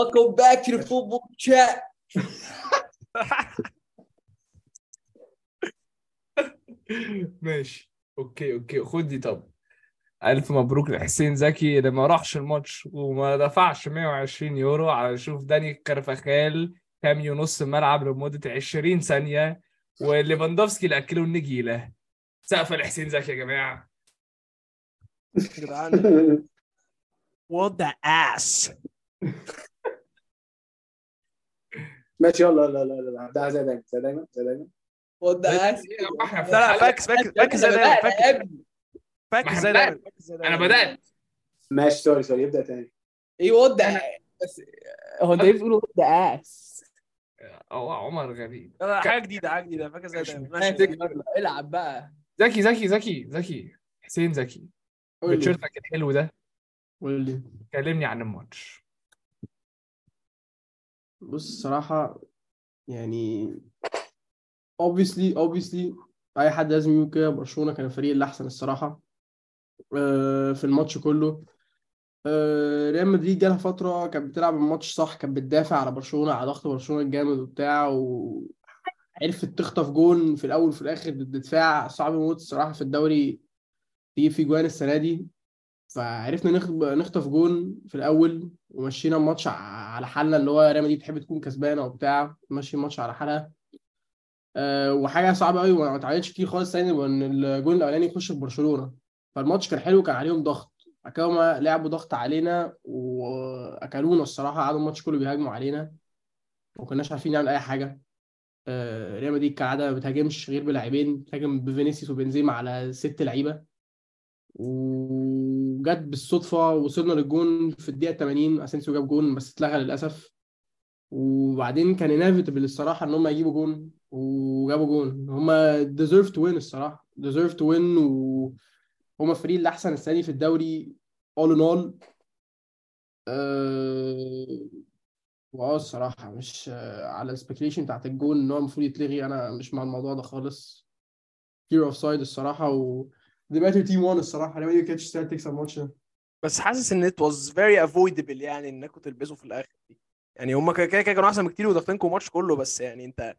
Welcome back to the football chat. ماشي اوكي خد دي. طب الف مبروك لحسين زكي اللي ما راحش الماتش وما دفعش 120 يورو على يشوف داني كارفاخال كام نص الملعب لمده 20 ثانيه وليفاندوفسكي اللي اكله النجيله. سقف لحسين زكي يا جماعه. What the ass. ماشي يلا. لا ده زي دايما What the ass. لا فاكس زي دايما انا بدات ماشي. سوري يبدا تاني. ايه what the ass؟ بس هو ده بيقولوا what the ass. اوه عمر غريب. حاجه جديده فاكس زي دايما. ماشي العب بقى. زكي حسين زكي بتشيرتك الحلو ده قول لي كلمني عن الماتش. بص صراحه يعني obviously اي حد لازم يقول كده برشلونه كان الفريق اللي احسن الصراحه في الماتش كله. ريال مدريد جالها فتره كانت بتلعب الماتش صح، كانت بتدافع على برشلونه على ضغط برشلونه الجامد وبتاع، وعرفت تخطف جون في الاول وفي الاخر بالدفاع صعب موت الصراحه. في الدوري في جوان السنه دي فعرفنا نخطف جون في الاول ومشينا الماتش على حالنا، اللي هو ريال مدريد بتحب تكون كسبانه وبتاع، ماشي الماتش على حالها. وحاجه صعبه قوي ما اتعملتش كتير خالص ثاني، وان الجون الاولاني يخش ببرشلونه. فالماتش كان حلو، كان عليهم ضغط، اكلوا لعبوا ضغط علينا واكلونا الصراحه، قعدوا الماتش كله بيهاجموا علينا وما كناش عارفين نعمل اي حاجه. ريال مدريد كعاده ما بتهاجمش غير بلاعبين، بتهاجم بفينيسيوس وبنزيما على 6 لعيبه، وجت بالصدفه وصلنا للجون في الدقيقه 80. اسينسيو جاب جون بس اتلغى للاسف، وبعدين كان انيفيتابل الصراحه ان هم يجيبوا جون وجابوا جون. هم ديزيرف تو وين الصراحه، ديزيرف تو وين، وهم الفريق اللي احسن السنه في الدوري all in all. الصراحه مش على السبيكيليشن بتاعت الجون ان هو المفروض يتلغي، انا مش مع الموضوع ده خالص. كير اوف سايد الصراحه، ودلوقتي تيم 1 الصراحه لما كانتش تستاهل تكسب الماتش ده، بس حاسس ان it was very avoidable يعني انكم تلبسوا في الاخر دي. يعني هم كده كانوا احسن بكتير وضغطينكم الماتش كله، بس يعني انت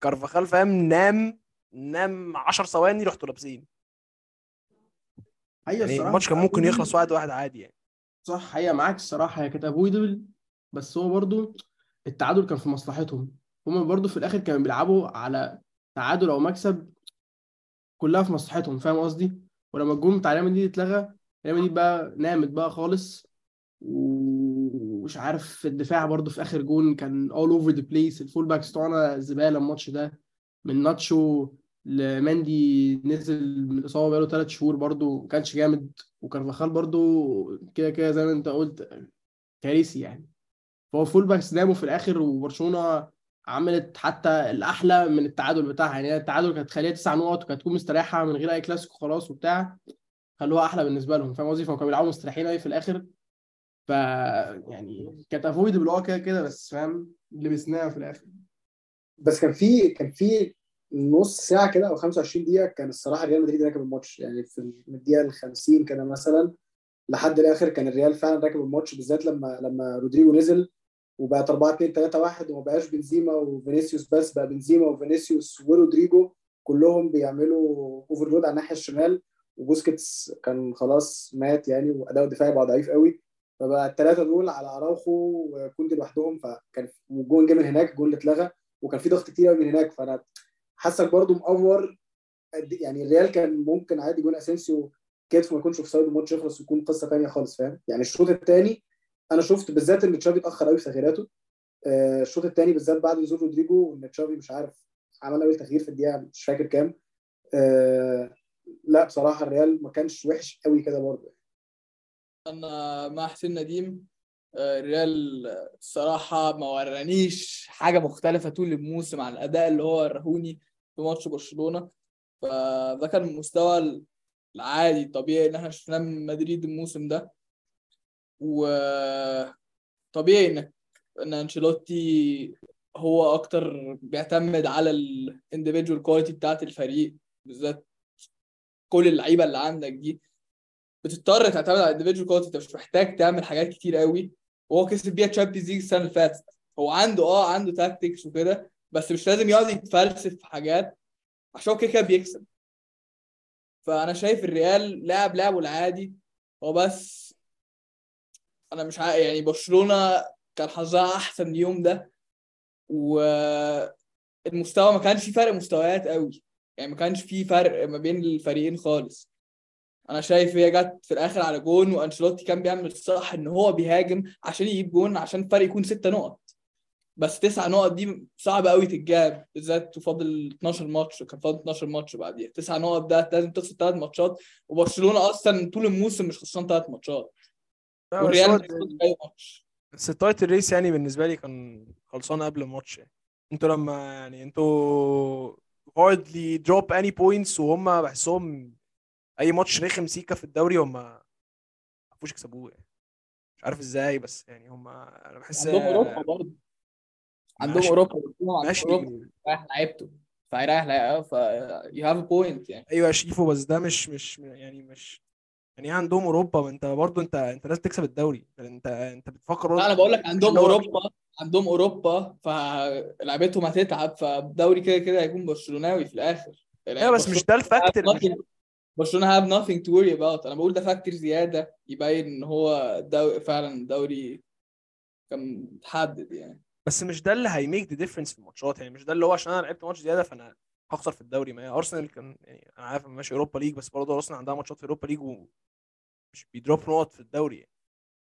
كارفاخال فاهم نام 10 ثواني رحتوا لابسين. ايوه يعني الصراحه الماتش كان ممكن يخلص 1-1 عادي يعني. صح هي معاك الصراحه، هي كانت افويدبل، بس هو برضو التعادل كان في مصلحتهم. هم برضو في الاخر كانوا بيلعبوا على تعادل او مكسب، كلها في مصلحتهم، فاهم قصدي؟ ولما الجون بتاع ريال مدريد اتلغى، ريال مدريد بقى نامت بقى خالص، ومش عارف الدفاع برضو في اخر جون كان all over the place. الفول باكس بتوعنا زباله الماتش ده، من ناتشو لمندي نزل من الاصابه بقاله 3 شهور برضو ما كانش جامد، وكارفاخال برضو كده زي ما انت قلت كارثي يعني. فهو فول باكس ناموا في الاخر، وبرشلونه عملت حتى الاحلى من التعادل بتاعها. يعني التعادل كانت خليها 9 نقط وكانت تكون مستريحه من غير اي كلاسيكو خلاص وبتاع، خلوها احلى بالنسبه لهم، فاهم قصدي؟ فكانوا بيلعبوا مستريحين قوي في الاخر، ف يعني كانت افويد بالواقع كده، بس فاهم لبسناها في الاخر. بس كان في نص ساعه كده او 25 دقيقه كان الصراحه ريال مدريد راكب الماتش، يعني في الدقيقه 50 كده مثلا لحد الاخر كان الريال فعلا راكب الماتش، بالذات لما رودريجو نزل وبقت 4-2-3-1 وما بقاش بنزيما وفينيسيوس، بس بقى بنزيما وفينيسيوس ورودريجو كلهم بيعملوا اوفرلود على الناحيه الشمال، وبوسكيتس كان خلاص مات يعني، واداء الدفاعي بقى ضعيف قوي، فبقى ال3 دول على اراوخو وكوندي لوحدهم، فكان الجون جه من هناك، الجون اللي اتلغى، وكان في ضغط كتير من هناك. فانا حاسك برضو مقور يعني الريال كان ممكن عادي جون اسينسيو كتف ما يكونش اوفسايد والماتش يخلص ويكون قصه ثانيه خالص، فاهم يعني؟ الشوط الثاني انا شفت بالذات ان تشافي اتاخر قوي في تغييراته. الشوط الثاني بالذات بعد نزول رودريجو، وان تشافي مش عارف عمل اول تغيير في الدقيقه مش فاكر كام. لا بصراحه الريال ما كانش وحش قوي كده برضو. انا مع حسين نديم، الريال الصراحه ما ورانيش حاجه مختلفه طول الموسم عن الاداء اللي هو الرهوني في ماتش برشلونه، فده كان المستوى العادي الطبيعي اللي احنا شفناه من مدريد الموسم ده. وطبيعي ان انشيلوتي هو اكتر بيعتمد على الانديفيديوال كواليتي بتاعه الفريق، بالذات كل اللعيبه اللي عندك دي بتضطر تعتمد على الانديفيديوال كواليتي، انت مش محتاج تعمل حاجات كتير قوي وهو كسب بيها تشامبيونز ليج السنه اللي فاتت. هو عنده عنده تاكتكس وكده، بس مش لازم يقعد يتفلسف في حاجات عشان كده بيكسب. فانا شايف الريال لعب لعبه العادي، هو بس انا مش يعني برشلونه كان حظها احسن اليوم ده، والمستوى ما كانش فيه فرق مستويات قوي، يعني ما كانش فيه فرق ما بين الفريقين خالص. انا شايف هي جت في الاخر على جون، وانشيلوتي كان بيعمل الصح ان هو بيهاجم عشان يجيب جون، عشان الفرق يكون 6 نقط. بس 9 نقط دي صعبه قوي تتجاب، بالذات تفضل 12 ماتش، كان فاضل 12 ماتش بعديها. 9 نقط ده لازم تخسر 3 ماتشات، وبرشلونه اصلا طول الموسم مش خسران 3 ماتشات، والريال مش خسران اي ماتش. الستايت الريس يعني بالنسبه لي كان خلصان قبل الماتش. يعني انتوا لما يعني انتوا hardly drop any points، وهم بحسهم اي ماتش رخم سيكا في الدوري هم ما عرفوش يكسبوه، يعني مش عارف ازاي، بس يعني هم انا بحس عندهم اوروبا برضه، عندهم اوروبا ماشي، رايح لعبته فرايح لا يو هاف بوينت يعني. ايوه شيفو، بس ده مش يعني مش يعني عندهم اوروبا، وانت برضه انت لازم تكسب الدوري. انت بتفكر لا انا بقول لك عندهم اوروبا فلعبتهم هتتعب، فالدوري كده كده هيكون برشلوناوي في الاخر. لا بس مش ده الفاكتور، برشلونه هاف nothing to worry about. انا بقول ده فاكتور زياده يبين ان هو فعلا دوري كان متحدد يعني، بس مش ده اللي هيميك ذا ديفرنس في الماتشات. يعني مش ده اللي هو عشان انا لعبت ماتش زياده فانا هخسر في الدوري. ما هي ارسنال كان يعني انا عارف ماشي اوروبا ليج، بس برضه ارسنال عندها ماتشات في اوروبا ليج ومش بيدروب نقط في الدوري يعني.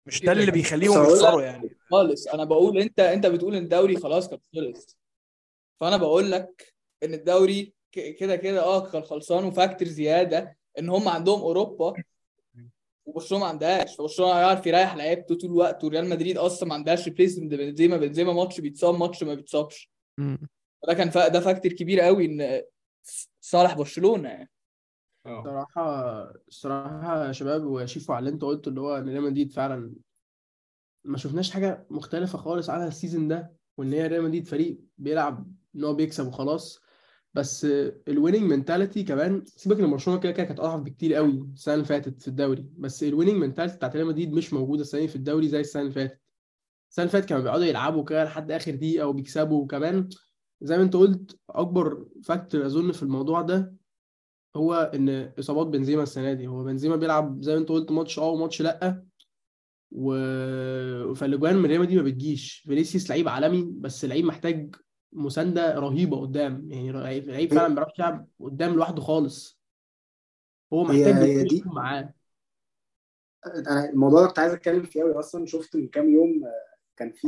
مش ده اللي بيخليهم يخسروا يعني خالص. انا بقول انت بتقول ان الدوري خلاص كان خلص، فانا بقول لك ان الدوري كده كده كان خلصان، وفاكتور زياده ان هم عندهم اوروبا وبرشلونه ما عندهاش. فبرشلونه هيعرف يريح لعيبته طول الوقت، وريال مدريد اصلا ما عندهاش ريبليسمنت. بنزيما ماتش بيتصاب ماتش ما بيتصابش، ده كان ده فاكتور كبير قوي ان صالح برشلونه يعني. الصراحه يا شباب وشيفوا على اللي انتوا قلتوا، اللي هو ريال مدريد فعلا ما شفناش حاجه مختلفه خالص على السيزون ده، وان هي ريال مدريد فريق بيلعب ان هو بيكسب وخلاص. بس الويننج مينتاليتي كمان، سيبك ان برشلونه كده كانت اضعف بكتير قوي السنه اللي فاتت في الدوري، بس الويننج مينتاليتي بتاعت ريال مدريد مش موجوده السنه في الدوري زي السنه اللي فاتت. السنه اللي فاتت كانوا بيقعدوا يلعبوا كده لحد اخر دقيقه وبيكسبوا. وكمان زي ما انت قلت اكبر فاكتور اظن في الموضوع ده هو ان اصابات بنزيما السنه دي. هو بنزيما بيلعب زي ما انت قلت ماتش وماتش لا، فالاجوان من ريال مدريد ما بتجيش. فينيسيوس لعيب عالمي، بس لعيب محتاج مساندة رهيبة قدام، يعني لعيب فعلا بيروح يلعب قدام لوحده خالص، هو محتاج دي معاه. انا الموضوع ده كنت عايز اتكلم فيه قوي اصلا. شفت من كام يوم كان في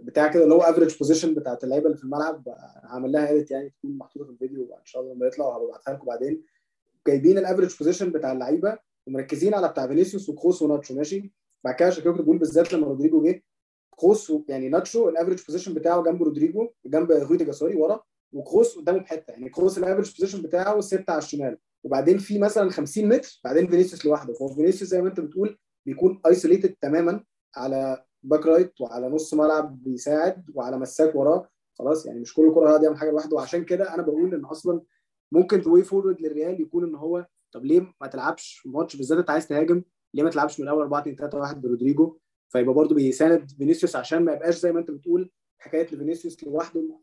بتاع كده اللي هو افريج بوزيشن بتاعه اللعيبه اللي في الملعب، هعمل لها اديت يعني تكون محطوطه في الفيديو ان شاء الله لما يطلع، وهبعتها لكم بعدين. جايبين الافريج بوزيشن بتاع اللعيبه ومركزين على بتاع فينيسيوس وكروس وناتشو ماشي. بعد كده شكله بيقول بالذات لما رودريجو جه كروس، يعني ناتشو الافريج بوزيشن بتاعه جنب رودريجو جنب روديجا سوري ورا، وكروس قدامه بحته، يعني كروس الافريج بوزيشن بتاعه 6 على الشمال، وبعدين في مثلا 50 متر بعدين فينيسيوس لوحده. فهو فينيسيوس زي ما انت بتقول بيكون ايسوليتد تماما على باك رايت وعلى نص ملعب بيساعد وعلى مساك وراه خلاص، يعني مش كل كره هاديه من حاجه لوحده. وعشان كده انا بقول ان اصلا ممكن توي فورورد للريال يكون ان هو طب ليه ما تلعبش ماتش بالذات انت عايز تهاجم، ليه ما تلعبش من الاول 4-2-3-1 برودريجو، فيبقى برضو بيساند فينيسيوس عشان ما يبقاش زي ما انت بتقول حكايه فينيسيوس لوحده.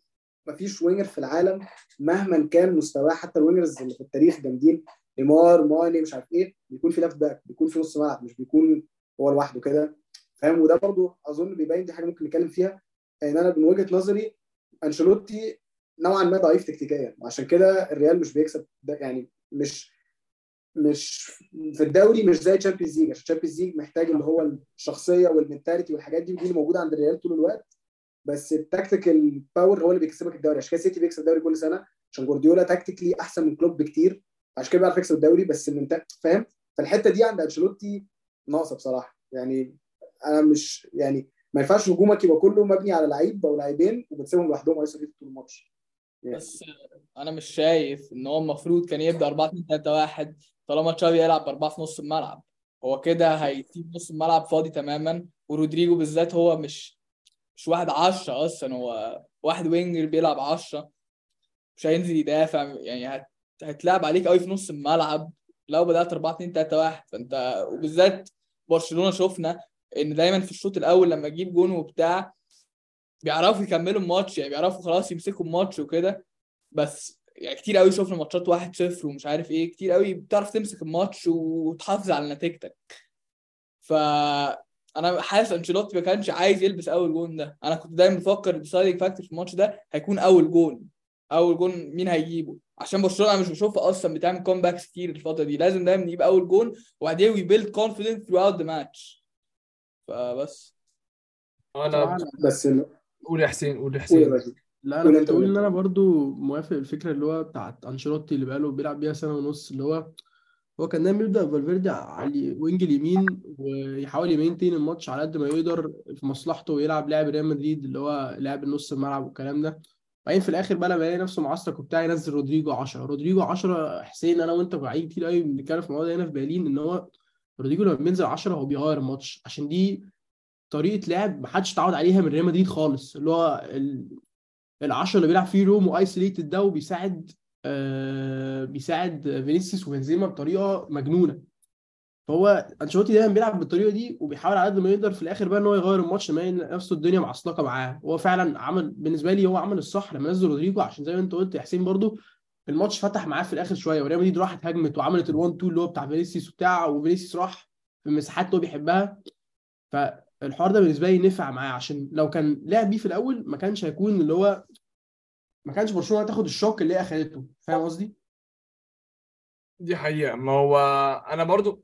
مفيش وينجر في العالم مهما كان مستواه، حتى الوينجرز اللي في التاريخ جامدين نيمار ماني مش عارف ايه، بيكون في لفت باك بيكون في نص ملعب، مش بيكون هو لوحده كده فاهم. وده برضو اظن بيبين، دي حاجه ممكن نتكلم فيها، ان انا من وجهه نظري انشيلوتي نوعا ما ضعيف تكتيكيا، وعشان كده الريال مش بيكسب يعني مش في الدوري مش زي تشامبيونز ليج، عشان تشامبيونز ليج محتاج اللي هو الشخصيه والمنتاليتي والحاجات دي، ودي موجوده عند الريال طول الوقت. بس التكتيكال باور هو اللي بيكسبك الدوري، عشان كده سيتي بيكسب الدوري كل سنه، عشان جوارديولا تكتيكلي احسن من كلوب بكتير، عشان كده بيعرف يكسب الدوري. بس فاهم، فالحته دي عند انشيلوتي ناقصه بصراحه. يعني انا مش يعني ما ينفعش هجومك يبقى كله مبني على لعيب او لاعبين وبتسيبهم لوحدهم ايسوليت طول الماتش. بس انا مش شايف ان هو المفروض كان يبدا 4-2-3-1 طالما تشافي يلعب 4 في نص الملعب. هو كده هيسيب نص الملعب فاضي تماما، ورودريجو بالذات هو مش واحد 10 اصلا، هو واحد وينجر بيلعب 10، مش هينزل يدافع يعني، هتلعب عليك قوي في نص الملعب لو بدات 4-2-3-1. فانت وبالذات برشلونه شفنا ان دايما في الشوط الاول لما يجيب جون وبتاع بيعرفوا يكملوا الماتش، يعني بيعرفوا خلاص يمسكوا الماتش وكده. بس يعني كتير قوي شوفنا ماتشات 1-0 ومش عارف ايه، كتير قوي بتعرف تمسك الماتش وتحافظ على نتيجتك. فانا حاسس انشيلوتي ما كانش عايز يلبس اول جون ده. انا كنت دايما بفكر الديسايدنج فاكتور في الماتش ده هيكون اول جون. اول جون مين هيجيبه؟ عشان برشلونه مش بشوفها اصلا بتعمل كومباكس كتير الفتره دي، لازم دايما يجيب اول جون وبعدين ويبيلد كونفيدنس ثروت ذا ماتش. فبس انا بس قول يا حسين، قول يا حسين. لا انا كنت اقول ان انا برضو موافق الفكره اللي هو بتاعت انشيلوتي اللي بقاله بيلعب بيها سنه ونص، اللي هو كان دايما بيبدا فالفيردي على وينج اليمين ويحاول يمينتين الماتش على قد ما يقدر في مصلحته ويلعب لاعب ريال مدريد اللي هو لاعب نص الملعب والكلام ده. بعدين في الاخر بقى بلاقي نفسه معصلك وبتاع ينزل رودريجو 10. حسين انا وانت قاعدين كتير قوي بنتكلم في الموضوع ده هنا في بالين، ان هو رودريجو لما بينزل 10 هو بيغير الماتش، عشان دي طريقه لعب محدش اتعود عليها من ريال مدريد خالص، اللي هو ال10 اللي بيلعب فيه روم وايسوليتد ده، وبيساعد بيساعد فينيسيوس وبنزيما بطريقه مجنونه. فهو انشيلوتي دايما بيلعب بالطريقه دي وبيحاول على قد ما يقدر في الاخر بقى ان هو يغير الماتش، ما نفسه الدنيا معصلكه معاه. هو فعلا عمل، بالنسبه لي هو عمل الصح لما نزل رودريجو، عشان زي ما انت قلت يا حسين برضو الماتش فتح معاه في الاخر شويه، وريال مدريد راحت هجمت وعملت ال1 2 اللي هو بتاع فينيسيوس وبتاع، وفينيسيوس راح في المساحات اللي هو بيحبها. فالحوار ده بالنسبه لي نفع معاه، عشان لو كان لعب بيه في الاول ما كانش هيكون اللي هو ما كانش برشلونه تاخد الشوك اللي هي اخذته. فاهم قصدي؟ دي حقيقه. ما هو انا برضو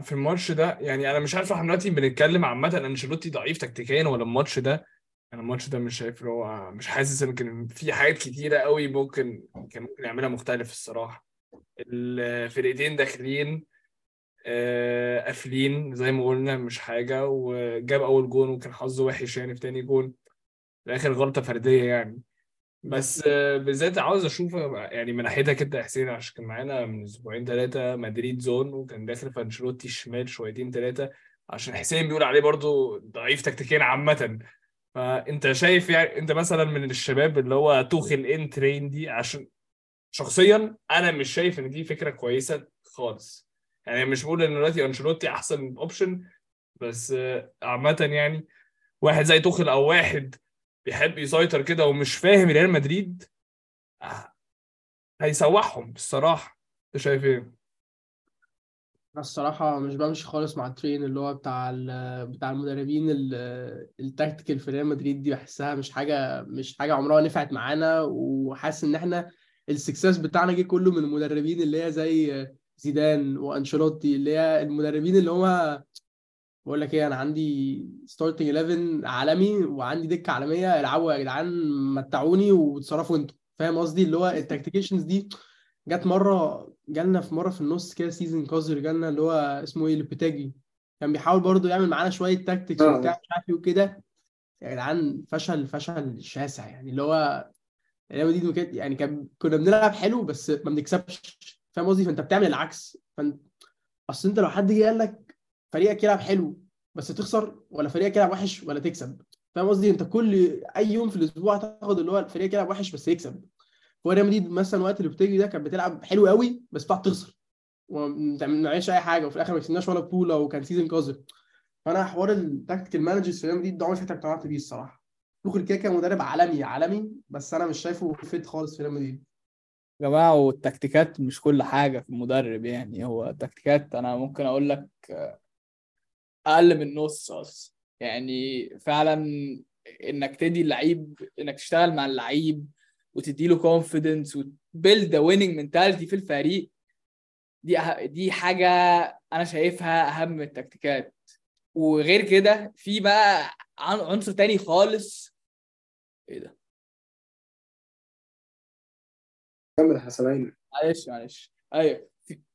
في الماتش ده يعني انا مش عارف احنا دلوقتي بنتكلم عامه انشيلوتي ضعيف تكتيكيا ولا الماتش ده. انا الماتش ده مش شايف، هو مش حاسس ان كان في حاجات كتيره قوي ممكن يعملها مختلف الصراحه. الفرقتين داخلين قافلين زي ما قلنا مش حاجه، وجاب اول جون وكان حظه وحش يعني في تاني جون الاخر غلطه فرديه يعني. بس بالذات عاوز اشوف يعني من ناحيتها كده يا حسين، عشان كان معانا من اسبوعين 3 مدريد زون وكان داخل فانشيلوتي شمال شويتين 3، عشان حسين بيقول عليه برضو ضعيف تكتيكيا عامه. فانت شايف يعني انت مثلا من الشباب اللي هو توخل ان ترين دي، عشان شخصيا انا مش شايف ان دي فكره كويسه خالص. يعني مش بقول ان دلوقتي انشيلوتي احسن اوبشن، بس عامه يعني واحد زي توخل او واحد بيحب يسيطر كده ومش فاهم ريال مدريد هيسوحهم الصراحه. انت شايف ايه؟ انا الصراحه مش بمشي خالص مع الترين اللي هو بتاع المدربين التكتيكال في ريال مدريد دي، بحسها مش حاجه عمرها نفعت معانا. وحاسس ان احنا السكسس بتاعنا جه كله من المدربين اللي هي زي زيدان وانشيلوتي، اللي هي المدربين اللي هما بقول لك ايه، انا عندي ستارتنج 11 عالمي وعندي دكه عالميه، العبوا يا جدعان متعوني وتصرفوا انتوا. فاهم قصدي؟ اللي هو التكتيكيشنز دي جت جالنا في مره في النص كده سيزون كازر، جالنا اللي هو اسمه ايه البيتاجي، كان بيحاول برضو يعمل معانا شويه تاكتكس وبتاع مش عارف ايه وكده. يا جدعان فشل شاسع يعني، اللي هو الايام دي يعني كنا بنلعب حلو بس ما بنكسبش. فاهم قصدي؟ فانت بتعمل العكس. اصل انت لو حد جه قال لك فريقك يلعب حلو بس تخسر، ولا فريقك يلعب وحش ولا تكسب. فاهم قصدي؟ انت اي يوم في الاسبوع هتاخد اللي هو فريقك يلعب وحش بس يكسب. هو ريال مدريد مثلا وقت اللي بتيجي ده كانت بتلعب حلو قوي بس بتاع تخسر وما بتعملش اي حاجه، وفي الاخر ما كسبناش ولا بطوله وكان سيزون كاظم. فانا حوار التكتيكال مانجرز في ريال مدريد ده عمري ما اقتنعت بيه الصراحه. توخيل كده كان مدرب عالمي بس انا مش شايفه فيت خالص في ريال مدريد يا جماعه. والتكتيكات مش كل حاجه في المدرب يعني، هو التكتيكات انا ممكن اقول لك اقل من نص اصلا يعني. فعلا انك تدي اللعيب، انك تشتغل مع اللعيب وتديله كونفيدنس وتبيلد ويننج مينتاليتي في الفريق، دي حاجه انا شايفها اهم من التكتيكات. وغير كده في بقى عنصر تاني خالص. ايه ده؟ كمل حسنين. معلش ايوه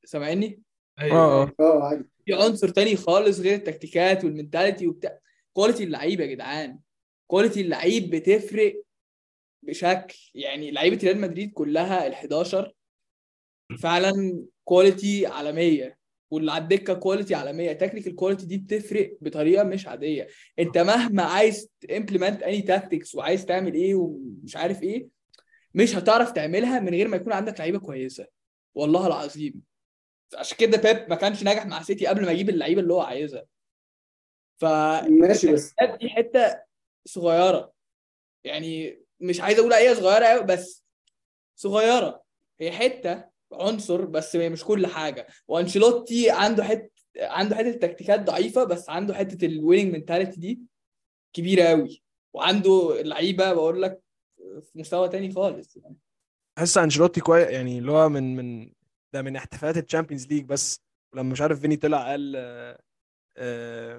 سامعني؟ ايوه عادي. في عنصر تاني خالص غير التكتيكات والمنتاليتي وبتاع، كواليتي اللعيبه يا جدعان. كواليتي اللعيب بتفرق بشكل يعني. لعيبه ريال مدريد كلها ال11 فعلا كواليتي عالميه، واللي على الدكه كواليتي عالميه. تكنيكال كواليتي دي بتفرق بطريقه مش عاديه. انت مهما عايز امبلمنت اني تاكتكس وعايز تعمل ايه ومش عارف ايه، مش هتعرف تعملها من غير ما يكون عندك لعيبه كويسه والله العظيم. عشان كده بيب ما كانش ناجح مع سيتي قبل ما يجيب اللعيبه اللي هو عايزها. ماشي، بس دي حته صغيره يعني، مش عايز اقول ايه صغيره قوي بس صغيره، هي حته عنصر بس مش كل حاجه. وانشيلوتي عنده حته تكتيكات ضعيفه، بس عنده حته الويننج مينتاليتي دي كبيره قوي، وعنده لعيبه بقول لك في مستوى تاني خالص يعني. حاسس انشيلوتي كويس يعني، اللي هو من ده من احتفالات الشامبيونز ليج بس، ولما مش عارف فيني طلع قال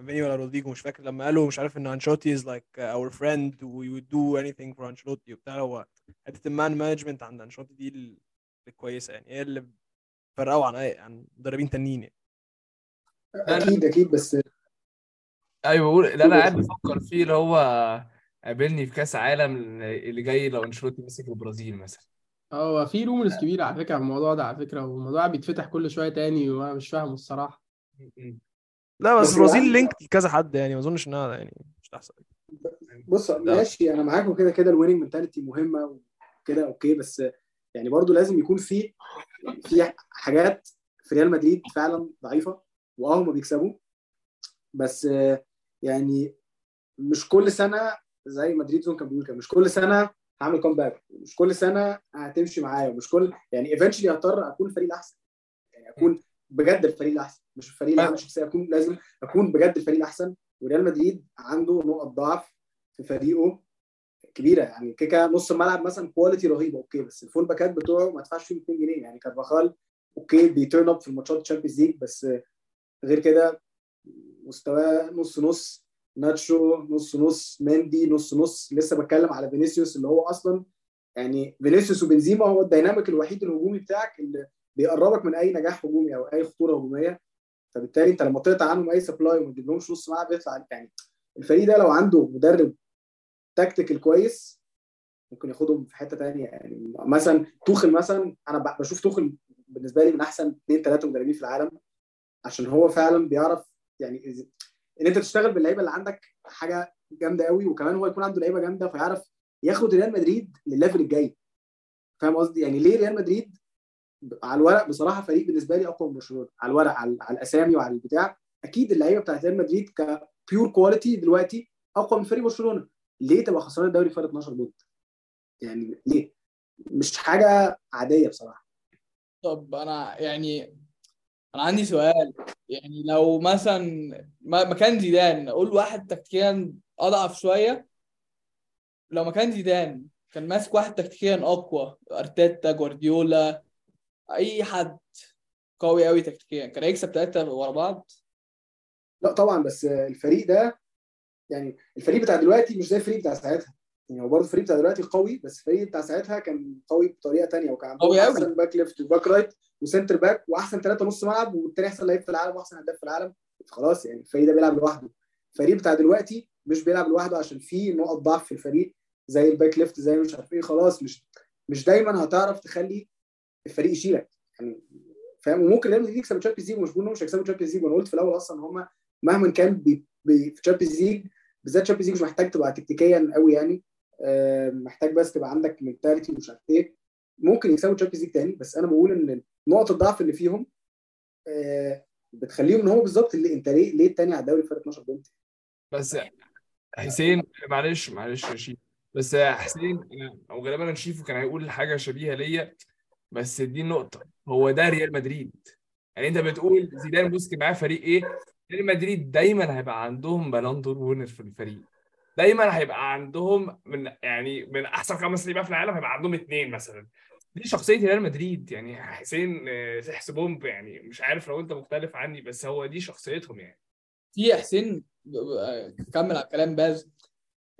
فيني ولا رودريجو مش فاكر، لما قالوا مش عارف ان انشيلوتي از لايك اور فريند وي وود دو اني ثينج فور انشيلوتي وبتاع. هو حته المان مانجمنت عند انشيلوتي دي الكويسه يعني، هي اللي فرقوا عن ايه عن مدربين تانيين يعني. اكيد بس ايوه بقول لا قاعد بفكر فيه، اللي هو قابلني في كاس عالم اللي جاي لو انشيلوتي مسك البرازيل مثلا. هو في رومرز كبيره على فكره الموضوع ده، على فكره والموضوع بيتفتح كل شويه تاني وانا مش فاهمه الصراحه. لا بس البرازيل لينك كذا حد يعني، ما اظنش انها يعني مش هتحصل. بص ماشي انا معاكم كده الويننج مينتاليتي مهمه وكده اوكي، بس يعني برضو لازم يكون في حاجات في ريال مدريد فعلا ضعيفه، وهم بيكسبوا بس يعني مش كل سنه زي مدريد زون كان بيقول كده، مش كل سنه هعمل كومباك، مش كل سنه هتمشي معايا، مش كل يعني ايفنتشلي هضطر اكون فريق احسن يعني، اكون بجد الفريق الاحسن مش الفريق اللي مش بس اكون لازم اكون بجد الفريق الاحسن. وريال مدريد عنده نقط ضعف في فريقه كبيره يعني، كيكا نص الملعب مثلا كواليتي رهيبه اوكي، بس الفول باكات بتوعه ما تدفعش فيه 200 جنيه يعني. كارفاخال اوكي بيتيرن اب في الماتشات تشامبيونز ليج، بس غير كده مستواه نص، ناتشو نص، مندي نص. لسه بتكلم على فينيسيوس اللي هو اصلا يعني فينيسيوس وبنزيما هو الديناميك الوحيد الهجومي بتاعك اللي بيقربك من اي نجاح هجومي او اي خطوره هجوميه، فبالتالي انت لما تقطع عنهم اي سبلاي وما تجيبلهمش نص ملعب بيطلع يعني. الفريق ده لو عنده مدرب تكتيكال كويس ممكن ياخدهم في حته تانية يعني. مثلا توخل مثلا، انا بشوف توخل بالنسبه لي من احسن 2-3 مدربين في العالم، عشان هو فعلا بيعرف يعني ان انت تشتغل باللعيبه اللي عندك حاجه جامده قوي، وكمان هو يكون عنده لعيبه جامده فيعرف ياخد ريال مدريد للليفل الجاي. فاهم قصدي يعني؟ ليه ريال مدريد على الورق بصراحه فريق بالنسبه لي اقوى من برشلونه على الورق، على الاسامي وعلى البتاع، اكيد اللعيبه بتاعه ريال مدريد كبيور كواليتي دلوقتي اقوى من فريق برشلونه. ليه تبقى خسران الدوري فرق 12 نقطه يعني؟ ليه؟ مش حاجه عاديه بصراحه. طب انا عندي سؤال يعني، لو مثلا مكان زيدان اقول واحد تكتيكيا اضعف شويه، لو مكان زيدان كان ماسك واحد تكتيكيا اقوى، ارتيتا جوارديولا اي حد قوي قوي تكتيكيا، كان هيكسب 3 ورا بعض؟ لا طبعا، بس الفريق ده يعني الفريق بتاع دلوقتي مش زي الفريق بتاع ساعتها يعني. هو برضه الفريق بتاع دلوقتي قوي، بس الفريق بتاع ساعتها كان قوي بطريقه تانية، وكان عنده احسن باك ليفت وباك رايت وسنتر باك واحسن 3 نص ملعب والتاني احسن لعيب في العالم واحسن هداف في العالم. خلاص يعني الفريق ده بيلعب لوحده. الفريق بتاع دلوقتي مش بيلعب لوحده عشان فيه نقط ضعف في الفريق زي الباك ليفت زي مش عارف ايه. خلاص مش دايما هتعرف تخلي الفريق يشيلك يعني، فاهم؟ وممكن لازم يكسب الشامبيونز ليج، ومش بقول انهم مش هيكسبوا الشامبيونز ليج، وانا قلت في الاول اصلا هم مهما كان في الشامبيونز ليج بالذات الشامبيونز ليج مش محتاج تبقى تكتيكيا قوي يعني، محتاج بس تبقى عندك مينتاليتي ومش عارف ايه. ممكن يكسبوا الشامبيونز ليج تاني، بس انا بقول ان نقطه الضعف اللي فيهم بتخليهم ان هو بالظبط اللي انت ليه التاني على الدوري فرق 12 بونت بس. حسين معلش يا شيف، بس حسين او غالبا شيفو كان هيقول حاجه شبيهه ليا، بس دي النقطه. هو ده ريال مدريد يعني. انت بتقول زيدان بوسكي معاه فريق ايه؟ ريال مدريد دايما هيبقى عندهم بالون دور وينر في الفريق، دايما هيبقى عندهم من احسن 5 لعيبه في العالم هيبقى عندهم 2 مثلا. دي شخصيه ريال مدريد يعني. حسين تحسبهم يعني، مش عارف لو انت مختلف عني، بس هو دي شخصيتهم يعني. في حسين كمل على الكلام، بس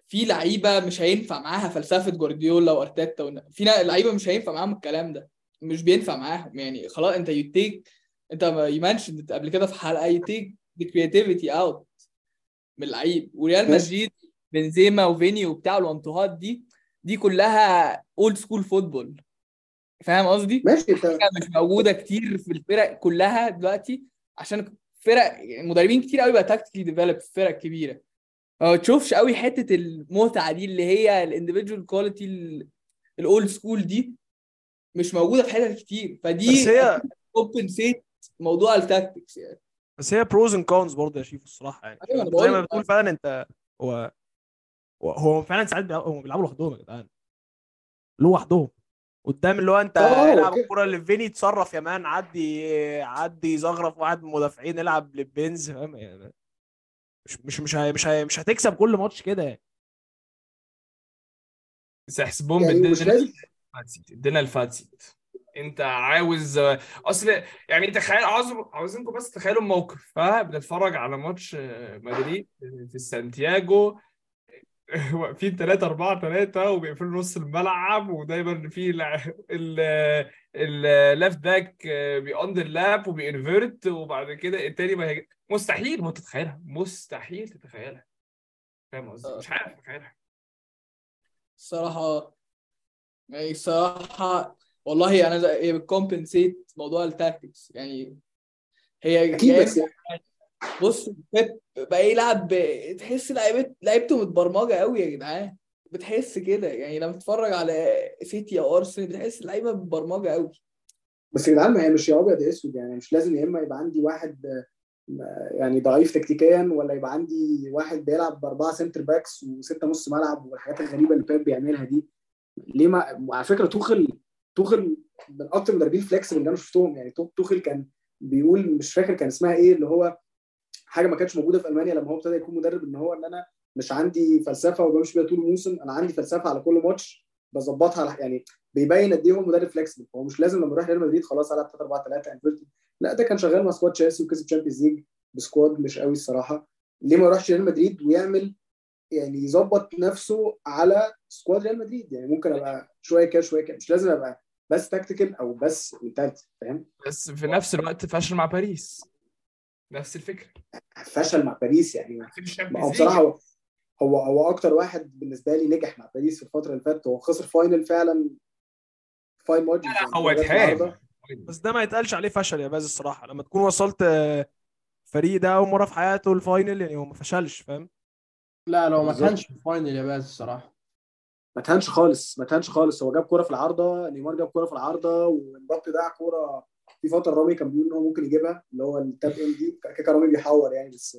في لعيبه مش هينفع معاها فلسفه جوارديولا وارتيتا في لعيبه مش هينفع معاهم الكلام ده، مش بينفع معاهم يعني. خلاص انت يوتيك، انت يمنشن قبل كده في حلقه يوتيك دي كرياتيفيتي اوت من اللعيب. وريال مدريد بنزيما وفيني وبتاع الانطوهات دي كلها اولد سكول فوتبول، فاهم قصدي؟ مش موجوده كتير في الفرق كلها دلوقتي، عشان فرق مدربين كتير قوي بقى تاكتيكلي ديفلوب في فرق كبيره. ما تشوفش قوي حته المتعه دي اللي هي الانديفيديوال كواليتي الاولد سكول دي مش موجوده في حتت كتير، فدي كومبنسيت موضوع التاكتكس يعني. بس هي بروز اند كونز برضه يا شيف الصراحه يعني. أيوة زي ما بتقول فعلا انت هو فعلا ساعات بيلعبوا لوحدهم يا جدعان لوحدهم قدام اللي هو انت العب الكره لفيني يتصرف يا مان عدي زغرف واحد مدافعين العب للبنز فاهم يعني مش هتكسب كل ماتش كده يعني. بس احسبهم بالدنيا الفاتسيت انت عاوز اصل يعني تخيل عاوزينكم بس تخيلوا موقف فبنتفرج على ماتش مدريد في سانتياغو في 3-4-3 وبيقفلوا نص الملعب ودايما في اللافت باك بيأندر لاب وبيانفيرت وبعد كده التاني ما مستحيل ما تتخيلها مستحيل تتخيلها فاهم قصدي مش عارف تتخيلها الصراحه اي صراحه والله انا هي بتكمبنسيت موضوع التاكتكس يعني هي بس بص بيب بقى يلعب تحس لعيبته متبرمجه قوي يا جدعان بتحس كده يعني لما تتفرج على سيتي او ارسنال بتحس اللعيبه متبرمجه قوي بس يا جدعان ما هي مش يا ابيض اسود يعني مش لازم يا اما يبقى عندي واحد يعني ضعيف تكتيكيا ولا يبقى عندي واحد بيلعب ب4 سنتر باكس و6 نص ملعب والحاجات الغريبه اللي بيب بيعملها دي ليه ما على فكره توخل من اكتر مدربين فليكسبل اللي انا شفتهم يعني توخل كان بيقول مش فاكر كان اسمها ايه اللي هو حاجه ما كانتش موجوده في المانيا لما هو ابتدى يكون مدرب ان هو ان انا مش عندي فلسفه وبمشي بيها طول الموسم انا عندي فلسفه على كل ماتش بظبطها يعني بيبين قد ايه هو مدرب فليكسبل هو مش لازم لما يروح ريال مدريد خلاص على 3-4-3 انفيرت لا ده كان شغال مع سكواد تشيلسي وكسب تشامبيونز ليج بسكواد مش قوي الصراحه ليه ما يروحش ريال مدريد ويعمل يعني يظبط نفسه على سكواد ريال مدريد يعني ممكن ابقى شويه كده شويه كده مش لازم ابقى بس تكتيكال او بس انتاج فاهم بس في نفس الوقت فشل مع باريس نفس الفكره فشل مع باريس يعني هو بصراحه هو اكتر واحد بالنسبه لي نجح مع باريس في الفتره اللي فاتت هو خسر فاينل فعلا فاين ماتش هو اتهان بس ده ما يتقالش عليه فشل يا باز الصراحه لما تكون وصلت فريق ده اول مره في حياته الفاينل يعني هو ما فشلش فاهم لا لو ما كانش في الفاينل يا باز الصراحه ما تهانش خالص هو جاب كرة في العارضة نيمار جاب كرة في العارضة ومبابي ضيع كرة في فترة رامي كان بيقول ان هو ممكن يجيبها اللي هو التاب ان دي كاكا رامي بيحور يعني بس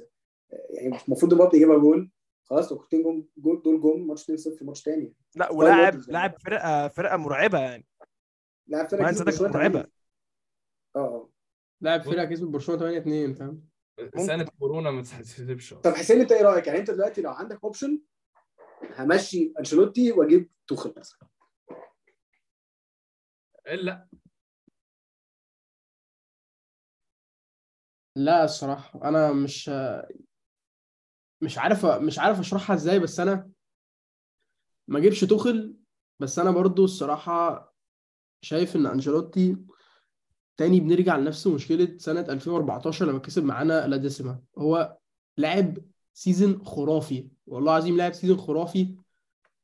يعني المفروض مبابي يجيبها جول خلاص وكتين جول دول جول ماتش 2-0 ماتش تاني لا ولاعب فرقة مرعبة يعني لاعب فرقة مرعبة لاعب فرقة كسب برشلونة 8-2 فاهم سنة كورونا ما تحسبش طب حسين انت ايه رايك يعني انت دلوقتي لو عندك اوبشن همشي أنشيلوتي واجيب توخل مثلا لا الصراحه انا مش عارف اشرحها ازاي بس انا ما اجيبش توخل بس انا برضو الصراحه شايف ان أنشيلوتي تاني بنرجع لنفس مشكله سنه 2014 لما كسب معانا لا ديسما هو لعب سيزن خرافي والله عظيم لعب سيزن خرافي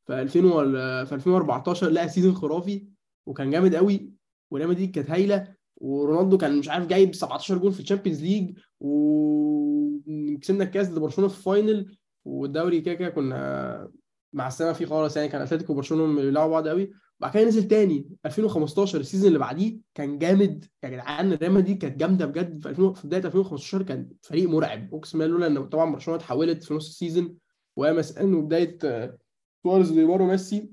في 2014 لعب سيزن خرافي وكان جامد قوي وريال مدريد كانت هايله ورونالدو كان مش عارف جايب 17 جول في الشامبيونز ليج وكسبنا الكاس لبرشلونه في الفاينل والدوري كده كنا مع السنه فيه خالص يعني كان اتلتيكو وبرشلونه بيلعبوا بعض قوي وبعد كده نزل تاني 2015 السيزون اللي بعديه كان جامد يا جدعان ريال مدريد كانت جامده بجد في بدايه 2015 كان فريق مرعب اقسم بالله لولا ان طبعا برشلونه اتحولت في نص السيزون وامسن وبدايه سواريز ونيمار وميسي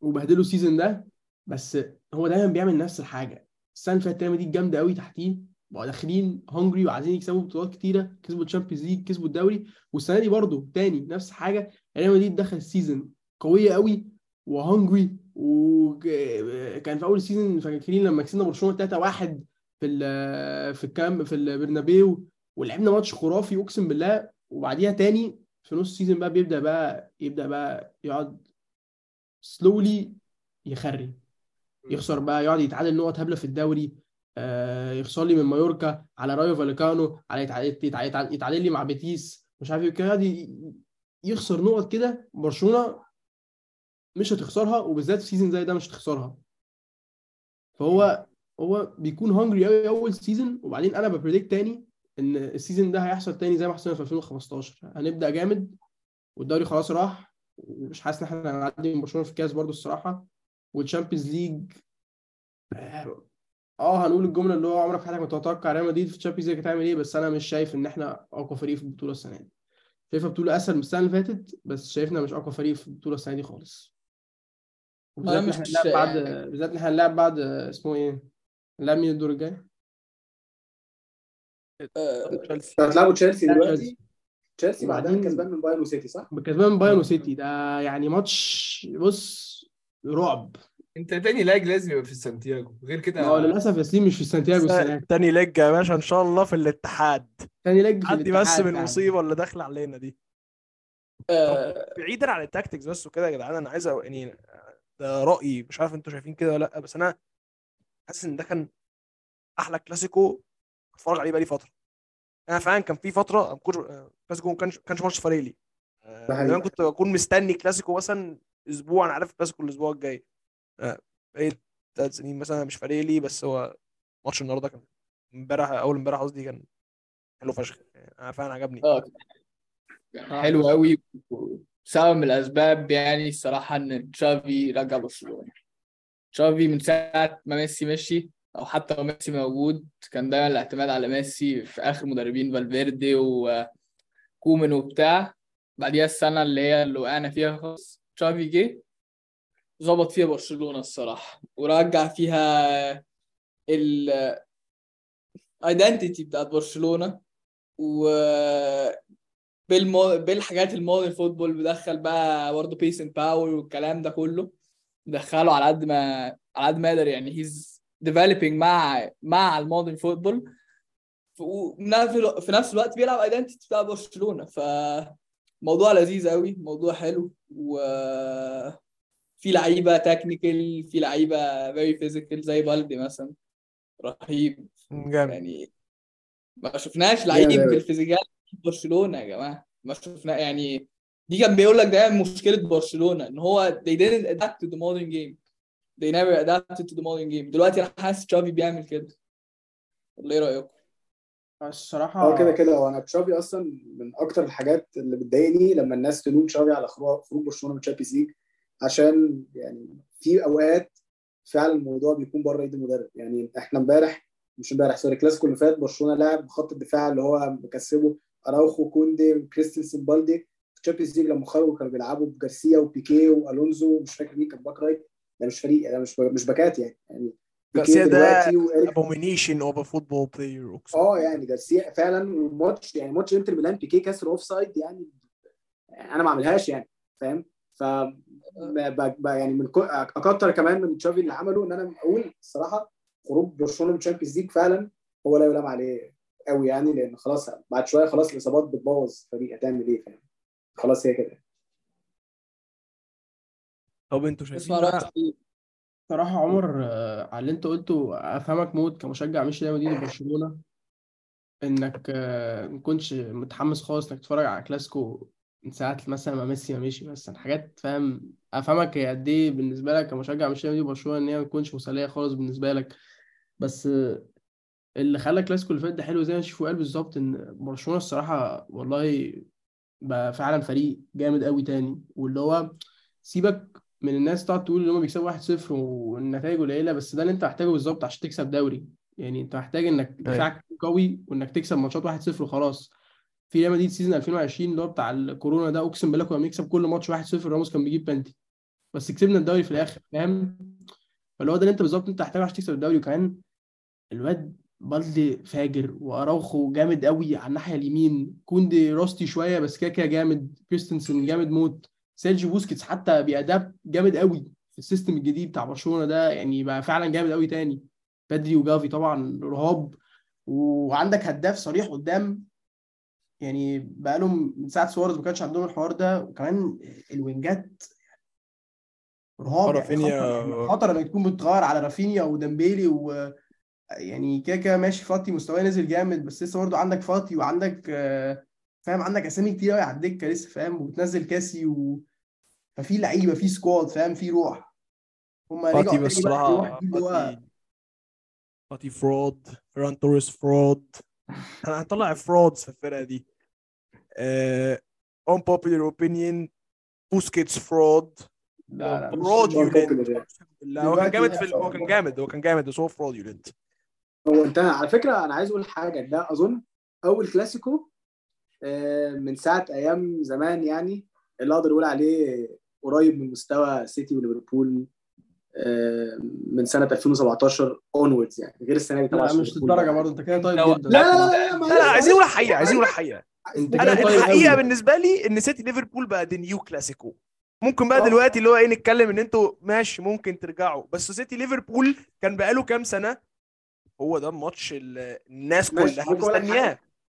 وبهدلوا السيزون ده بس هو دايما بيعمل نفس الحاجه السنه اللي فاتت ريال مدريد جامده قوي تحتيه بقوا داخلين هونجري وعايزين يكسبوا بطولات كتيره كسبوا الشامبيونز ليج كسبوا الدوري والسنه دي برده تاني نفس الحاجه ريال مدريد دخل السيزون قويه قوي وهونجري وكان في اول سيزون فاكرين لما كسبنا برشلونه 3-1 في البرنابيو ولعبنا ماتش خرافي اقسم بالله وبعديها تاني في نص سيزون بقى يبدا بقى يقعد سلولي يخسر بقى يقعد يتعادل نقط هبله في الدوري يخسر لي من مايوركا على رايو فاليكانو على يتعادل لي مع بيتيس مش عارف كده يخسر نقط كده برشلونه مش هتخسرها وبالذات في سيزن زي ده مش هتخسرها فهو بيكون هانجري قوي اول سيزن وبعدين انا ببريدكت تاني ان السيزن ده هيحصل تاني زي ما حصل في 2015 هنبدا جامد والدوري خلاص راح ومش حاسس ان احنا هنعدي من برشلونه في الكاس برضو الصراحه والتشامبيونز ليج هنقول الجمله اللي هو عمرك في حياتك ما تتوقع ريال مدريد في تشامبيونز ليج هتعمل ايه، بس انا مش شايف ان احنا اقوى فريق في البطوله السنه دي. شايفها بطوله اسهل من السنه اللي فاتت، بس شايفنا مش اقوى فريق في البطوله السنه دي خالص. بالذات مش هنلعب بعد بالذات احنا هنلعب بعد اسمه ايه، هنلعب مين الدور الجاي؟ هتلعبوا تشيلسي دلوقتي. تشيلسي بعدها كسبان من بايرن وسيتي، صح؟ كسبان من بايرن وسيتي، ده يعني ماتش بص رعب. انت تاني لاج لازم يبقى في سانتياغو، غير كده للاسف ياسين مش في سانتياغو السنه. تاني لاج يا باشا ان شاء الله في الاتحاد. تاني لاج عندي بس من المصيبه اللي داخله علينا دي. بعيدا عن التاكتكس بس وكده يا جدعان، انا عايز يعني ده رايي، مش عارف انتوا شايفين كده ولا لا، بس انا حاسس ان ده كان احلى كلاسيكو اتفرج عليه بقى لي فتره. انا فعلا كان في فتره كلاسيكو كانش ماتش فريلي، انا كنت بكون مستني كلاسيكو مثلا اسبوع، انا عارف كلاسيكو الاسبوع الجاي بقيت 3 سنين مثلا مش فارق لي، بس هو ماتش النهارده كان امبارح اول امبارح قصدي كان حلو فشخ، انا فعلا عجبني. حلو قوي، سبب من الاسباب يعني الصراحه ان تشافي رجع برشلونه. تشافي من ساعه ما ميسي مشي او حتى لو ميسي موجود كان دايما الاعتماد على ميسي في اخر مدربين فالفيردي وكومن وبتاع، بعديها السنه اللي هي اللي وقعنا فيها خالص تشافي جه ظبط فيها برشلونة الصراحة، ورجع فيها الايدنتيتي بتاعت برشلونة، وبالحاجات المودرن فوتبول بدخل بقى برضه بيس اند باور والكلام ده كله، دخله على قد ما يقدر يعني. هيز ديفلوبينج مع المودرن فوتبول في نفس الوقت بيلعب ايدنتيتي بتاع برشلونة. فموضوع لذيذ قوي، موضوع حلو، و في لعيبه تكنيكال، في لعيبه فيري فيزيكال زي بالدي مثلا رهيب جميل. يعني ما شفناش لعيب بالفيزيكال برشلونه يا جماعه، ما شفنا يعني. دي كان بيقول لك ده مشكله برشلونه ان هو they didn't adapt to the modern game, they never adapted to the modern game. دلوقتي انا حاسس تشافي بيعمل كده، ولا ايه رايكم؟ الصراحه هو كده وانا تشافي اصلا من اكتر الحاجات اللي بتضايقني لما الناس تلوم تشافي على خروج برشلونه من تشامبيونز ليج، عشان يعني في اوقات فعلا الموضوع بيكون بره ايد المدرب. يعني احنا مش امبارح سوري الكلاسيكو اللي فات برشلونه لعب بخط الدفاع اللي هو مكسبه اراوخو كوندي كريستنسن بالدي في تشامبيونز ليج، لما خرجوا كانوا بيلعبوا بجارسيا وبيكيه والونزو، مش فاكر مين كان باك رايت. ده مش فريق، انا مش باكات يعني جارسيا ده ابومينيشن اوف فوتبول بلاير. يعني جارسيا فعلا ماتش، يعني ماتش انتر ميلان بيكيه كسر اوف سايد، يعني انا ما اعملهاش يعني فاهم. ف يعني من اكتر كمان من تشافي اللي عمله ان انا بقول الصراحه خروج برشلونه من الشامبيونز ليج فعلا هو لا يلام عليه قوي يعني، لان خلاص بعد شويه خلاص الاصابات بتبوظ فريق، هتعمل ايه فاهم؟ خلاص هي كده. طب انتوا شايفين صراحه عمر على اللي انت قلته افهمك موت كمشجع مش ريال مدريد وبرشلونه، انك ما كنتش متحمس خالص انك تتفرج على كلاسيكو من ساعات مثلا ما ميسي ماشي، بس حاجات فاهم افهمك قد ايه بالنسبه لك كمشجع مش ريال مدريد برشلونه ان هي ما تكونش مسليه خالص بالنسبه لك. بس اللي خلى الكلاسيكو اللي فات ده حلو زي ما شيفو قال بالظبط، ان برشلونه الصراحه والله بقى فعلا فريق جامد قوي تاني، واللي هو سيبك من الناس تقعد تقول ان هم بيكسبوا 1-0 والنتائج قليله، بس ده اللي انت محتاجه بالظبط عشان تكسب دوري. يعني انت محتاج انك دفاعك قوي وانك تكسب ماتشات 1-0 وخلاص. في ريال مدريد سيزون 2020 اللي هو بتاع الكورونا ده اقسم بالله كنا بنكسب كل ماتش 1-0، راموس كان بيجيب بنتي بس كسبنا الدوري في الاخر فاهم. فاللي هو ده اللي انت بالظبط انت هتحتاجه عشان تكسب الدوري. وكمان الواد بالدي فاجر، واراوخو جامد قوي على الناحيه اليمين، كوندي راستي شويه بس كاكا جامد، كريستنسن جامد موت، سيرجيو بوسكيتس حتى بيأداب جامد قوي في السيستم الجديد بتاع برشلونه ده، يعني بقى فعلا جامد قوي تاني. بدري وجافي طبعا رهاب، وعندك هداف صريح قدام يعني بقالهم من ساعه سوارز ما كانش عندهم الحوار ده. وكمان الوينجات رهاب، رافينيا خطر انك تكون بتغير على رافينيا ودمبيلي، ويعني كاكا ماشي فاطي مستواه نزل جامد بس لسه برضه عندك فاطي، وعندك فاهم عندك اسامي كتير قوي على الدكه لسه فاهم، وبتنزل كاسي ففي لعيبه في سكواد فاهم، في روح. هم رجعوا فاطي فرود، فيران توريس فرود، انا هطلع فرودز في الفرقه دي. unpopular opinion بوسكيتس فرود، فرود يولنت. هو كان جامد بس هو فرود يولنت. هو انتهى. على فكره انا عايز اقول حاجه، ده اظن اول كلاسيكو من ساعه ايام زمان يعني اللي اقدر اقول عليه قريب من مستوى سيتي وليفربول من سنه 2017 اونوردز يعني، غير السنه دي طبعا مش للدرجه برضه. انت كده طيب جدا. لا عايزين ولا حقيقه، عايزين ولا حقيقه. انا الحقيقه بالنسبه لي ان سيتي ليفربول بقى دي نيو كلاسيكو. ممكن بقى دلوقتي اللي هو ايه نتكلم ان انتوا ماشي ممكن ترجعوا، بس سيتي ليفربول كان بقاله كام سنه هو ده ماتش الناس كلها مستنياه.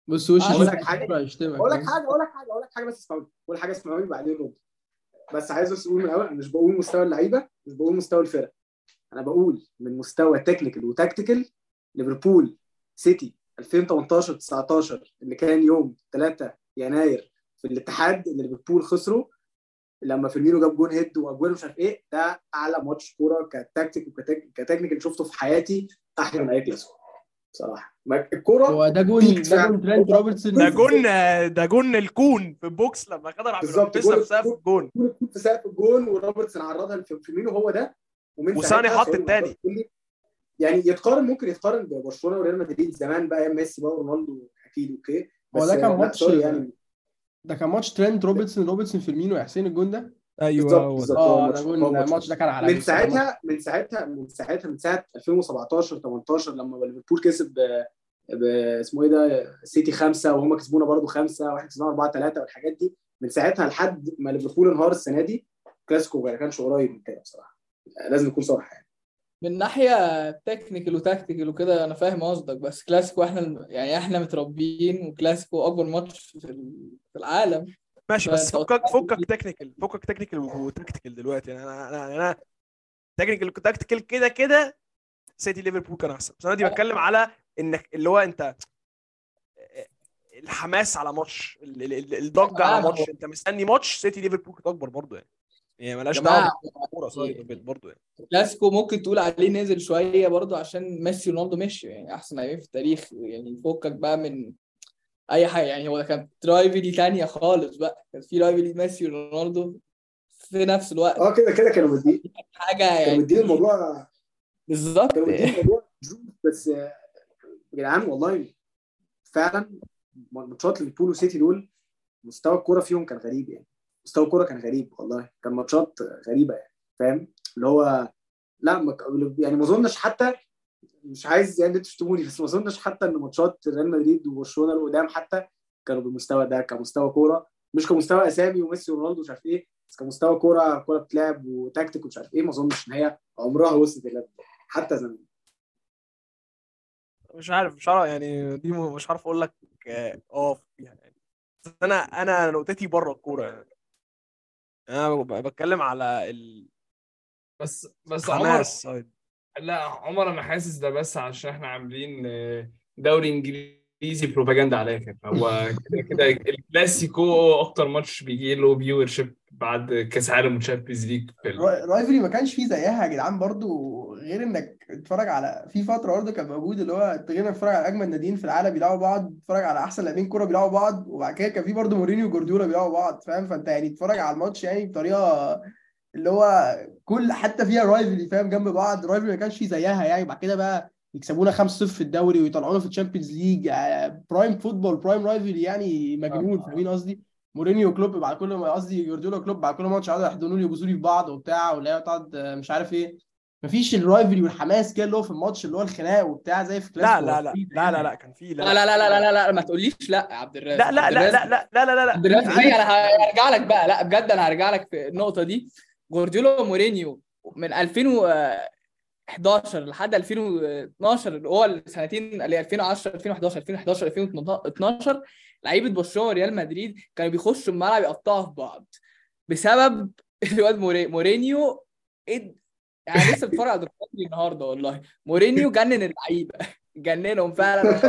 بص وش اقول لك حاجه بس اسمعوني، اقول حاجه اسمعوني بعدين رد. بس عايز اسقول من الاول، انا مش بقول مستوى اللعيبه، مش بقول مستوى الفرق، انا بقول من مستوى تكنيكال وتكتيكال. ليفربول سيتي 2018 19 اللي كان يوم 3 يناير في الاتحاد اللي ليفربول خسره لما فيرمينو جاب جون هيد واجويرو مش عارف ايه، ده اعلى ماتش كوره كتكتيك وكتكنيكال شفته في حياتي، احلى من اي كلاسيكو بصراحه. الكوره هو ده جون ترينت روبرتسون، ده جون الكون في البوكس لما قدر عبد الرحمن سقف الجون، في سقف الجون وروبرتسون عرضها لفيرمينو، هو ده. وساني حط الثاني يعني يتقارن، ممكن يتقارن ببرشلونه وريال مدريد زمان بقى ايام ميسي بقى ورونالدو اكيد. اوكي هو ده كان ماتش يعني، ده كان ماتش ترينت روبرتسون فيرمينو يا حسين الجون ده. ايوه بالظبط. الماتش ده كان على من ساعتها من ساعه 2017 18 لما ليفربول كسب اسمه ايه ده سيتي 5 وهم كسبونا برضو 5 واحنا كسبنا 4-3 والحاجات دي، من ساعتها لحد ما ليفربول انهار السنه دي. كلاسيكو ما كانش قريب من كده بصراحه، لازم نكون صراحه يعني. من ناحيه تكنيكال وتكتيكال وكده انا فاهم قصدك، بس كلاسيكو احنا يعني احنا متربيين، وكلاسيكو اكبر ماتش في العالم ماشي. بس فكك تكنيكال وتكتيكال دلوقتي يعني. انا تكنيكال وتكتيكال كده سيتي ليفربول كان احسن، بس انا دي بتكلم على انك اللي هو انت الحماس على ماتش، الضجه على ماتش، انت مستني ماتش سيتي ليفربول اكبر برضه يعني. يعني ملاش دعوه بالكوره صاير برضه يعني. كلاسيكو ممكن تقول عليه نازل شويه برضه عشان ميسي ورونالدو مشي يعني، احسن لاعبين في التاريخ يعني. فكك بقى من اي حاجه يعني، هو ده كان رايفلي ثانيه خالص بقى، كان في رايفلي ميسي ورونالدو في نفس الوقت. كده كانوا مدين حاجه يعني، كانوا مدين الموضوع بالظبط، كانوا مدين الموضوع بس يا جدعان والله فعلا ماتشات ليفربول وسيتي دول مستوى الكوره فيهم كان غريب يعني، مستوى الكوره كان غريب والله، كان ماتشات غريبه يعني فاهم اللي هو. لا يعني ما اظنش حتى، مش عايز يعني تشتموني، بس ما اظنش حتى ان ماتشات ريال مدريد وبرشلونه اللي قدام حتى كانوا بالمستوى ده كمستوى كوره، مش كمستوى اسامي وميسي ورونالدو مش عارف ايه، بس كمستوى كوره بتلعب وتكتيك ومش عارف ايه. ما اظنش ان هي عمرها وصلت لده حتى زمان. مش عارف يعني دي مش عارف اقول لك فيها يعني. انا نقطتي بره الكوره يعني، انا بتكلم على بس عمر. لا عمر انا حاسس ده، بس عشان احنا عاملين دوري انجليزي بروباجندا على الاخر. هو كده الكلاسيكو اكتر ماتش بيجي له فيور شيب بعد كاس عالم وتشامبيونز ليج. رايفلي ما كانش فيه زيها يا جدعان برضو، غير انك تتفرج على في فتره برضو كان موجود اللي هو تغينا تتفرج على اجمد ناديين في العالم بيلعبوا بعض، تتفرج على احسن لاعبين كوره بيلعبوا بعض، وبعد كده كان في برضو مورينيو وجوارديولا بيلعبوا بعض فاهم. فانت يعني تتفرج على الماتش يعني بطريقه اللي هو كل حتى فيها رايفلي فاهم جنب بعض. رايفلي ما كانش زيها يعني. بعد كده بقى يكسبونا 5-0 في الدوري ويطلعونا في الشامبيونز ليج. برايم فوتبول، برايم رايفلي يعني مجنون فاهمين قصدي. مورينيو كلوب بعد كل ما قصدي جوارديولا كلوب بعد كل ماتش قعدوا يحضنوا لي وبوسوا لي في بعض وبتاع ولا قعد مش عارف ايه. مفيش الرايفلي والحماس كده اللي هو في الماتش اللي هو الخناقه وبتاع زي في كلاسيكو. لا كان في لا لا لا لا لا لا ما تقوليش لا يا عبد الرازق. لا عبد الرازق انا هرجع لك بقى. لا بجد انا هرجع لك في النقطه دي. جوارديولا ومورينيو من 2011 لحد 2012 اللي هو السنتين اللي 2010 2011 2011 2012 لعيبه برشلونه وريال مدريد كانوا بيخشوا الملعب يقطعوا في بعض بسبب الواد مورينيو يعني. لسه بتفرج على الدوري النهارده والله. مورينيو جنن اللعيبه، جننهم فعلا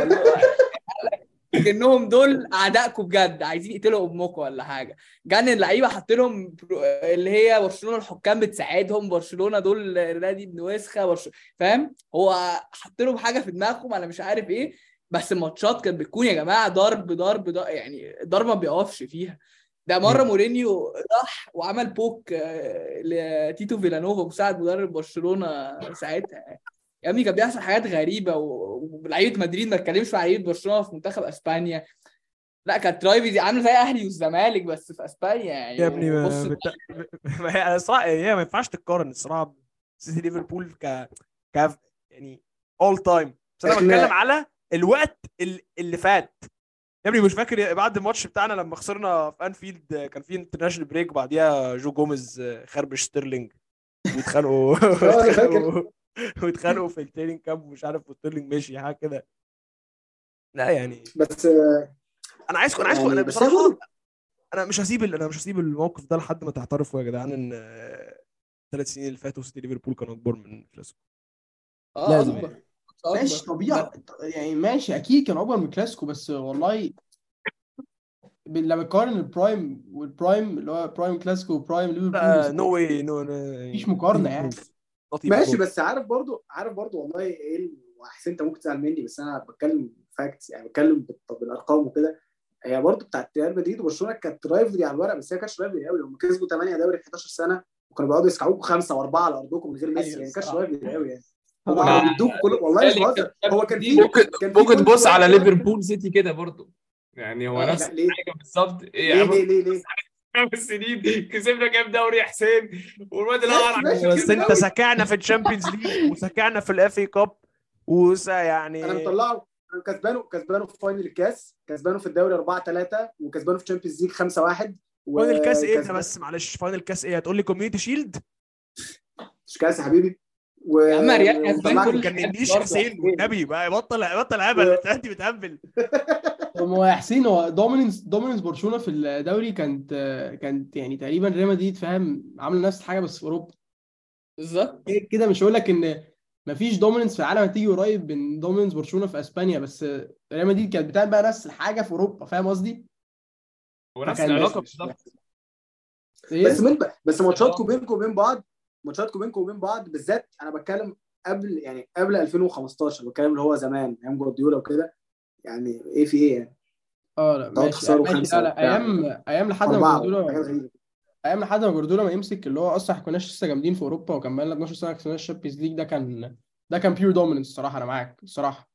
انهم دول اعدائكم بجد، عايزين يقتلوا امكم ولا حاجه. جنن اللعيبه حط لهم اللي هي برشلونه الحكام بتساعدهم، برشلونه دول نادي ابن وسخه فاهم. هو حط لهم حاجه في دماغهم انا مش عارف ايه، بس الماتشات كانت بتكون يا جماعه ضرب يعني، ضرب ما بيقفش فيها. ده مره مورينيو راح وعمل بوك لتيتو فيلانوفا مساعد مدرب برشلونه ساعتها يا ابني كان بيحصل حاجات غريبه، ولعيبه مدريد ما تكلمش مع لعيبه برشلونه في منتخب اسبانيا. لا كانت رايفلز عامله زي اهلي والزمالك بس في اسبانيا يعني. يا ابني ما ينفعش تتقارن الصراحه سيتي ليفربول ك يعني all time. بس انا بتكلم على الوقت اللي فات يا ابني. مش فاكر بعد الماتش بتاعنا لما خسرنا في انفيلد كان في انترناشونال بريك، بعديها جو جوميز خربش ستيرلينج واتخانقوا واتخانقوا في التريننج كامب ومش عارف ستيرلينج ماشي حاجه كده. لا يعني بس انا عايزكم يعني انا مش هسيب الموقف ده لحد ما تعترفوا يا جدعان ان 3 سنين اللي فاتوا سيتي ليفربول كانوا اكبر من كلاسيكو. لازم يعني. ماشي طبيعي يعني، ماشي اكيد كان اكبر من كلاسيكو، بس والله لما تقارن البرايم والبرايم اللي هو برايم كلاسيكو وبرايم ليفربول نو واي نو مفيش مقارنه يعني. ماشي بس عارف برضو والله ايه احسن. انت ممكن تزعل مني بس انا بتكلم فاكتس يعني، بتكلم بالارقام وكده. هي برضو بتاعه ريال مدريد وبرشلونه كانت رايفلي على الورق، بس هي كانت رايفلي قوي. هم كسبوا 8 دوري في 11 سنه وكانوا بيقعدوا يسقعوكوا 5 و4 على ارضكم من غير ميسي يعني. كانت رايفلي قوي يعني. هو بيدوك كل والله بجد. هو كان ممكن تبص على ليفربول سيتي كده برضو يعني، هو نفس الحاجه بالظبط. ايه ليه السنين كسبنا كام دوري حسين والواد الاقرع، بس انت سكعنا في الشامبيونز ليج وسكعنا في الاف اي كاب وسا يعني. انا مطلعه كسبانه في فاينل الكاس، كسبانه في الدوري 4-3، وكسبانه في الشامبيونز ليج 5-1. فاينل الكاس ايه ده بس؟ معلش فاينل الكاس ايه؟ هتقول لي كوميونتي شيلد مش كاس يا حبيبي اما ريال كسبان كل كانيش حسين والنبي بقى بطل عبل انت بتهبل. هو يا حسين هو دوميننس برشلونه في الدوري كانت يعني تقريبا ريال مدريد فاهم عامله نفس الحاجه بس في اوروبا بالظبط كده. مش هقول لك ان مفيش دوميننس في العالم هتيجي قريب من دوميننس برشلونه في اسبانيا، بس ريال مدريد كانت بتعمل بقى نفس الحاجه في اوروبا فاهم قصدي. هو نفس العلاقه بالظبط بس ماتشاتكم بينكم وبين بعض بالذات. انا بتكلم قبل 2015، بتكلم اللي هو زمان ايام جوارديولا وكده يعني. ايه في ايه يعني لا ماشي. ايام لحد ما جوارديولا ما يمسك اللي هو اصلا ما كناش لسه جامدين في اوروبا، وكان بقالنا 12 سنه كسبنا الشامبيونز ليج. ده كان بيور دوميننس الصراحه. انا معاك الصراحه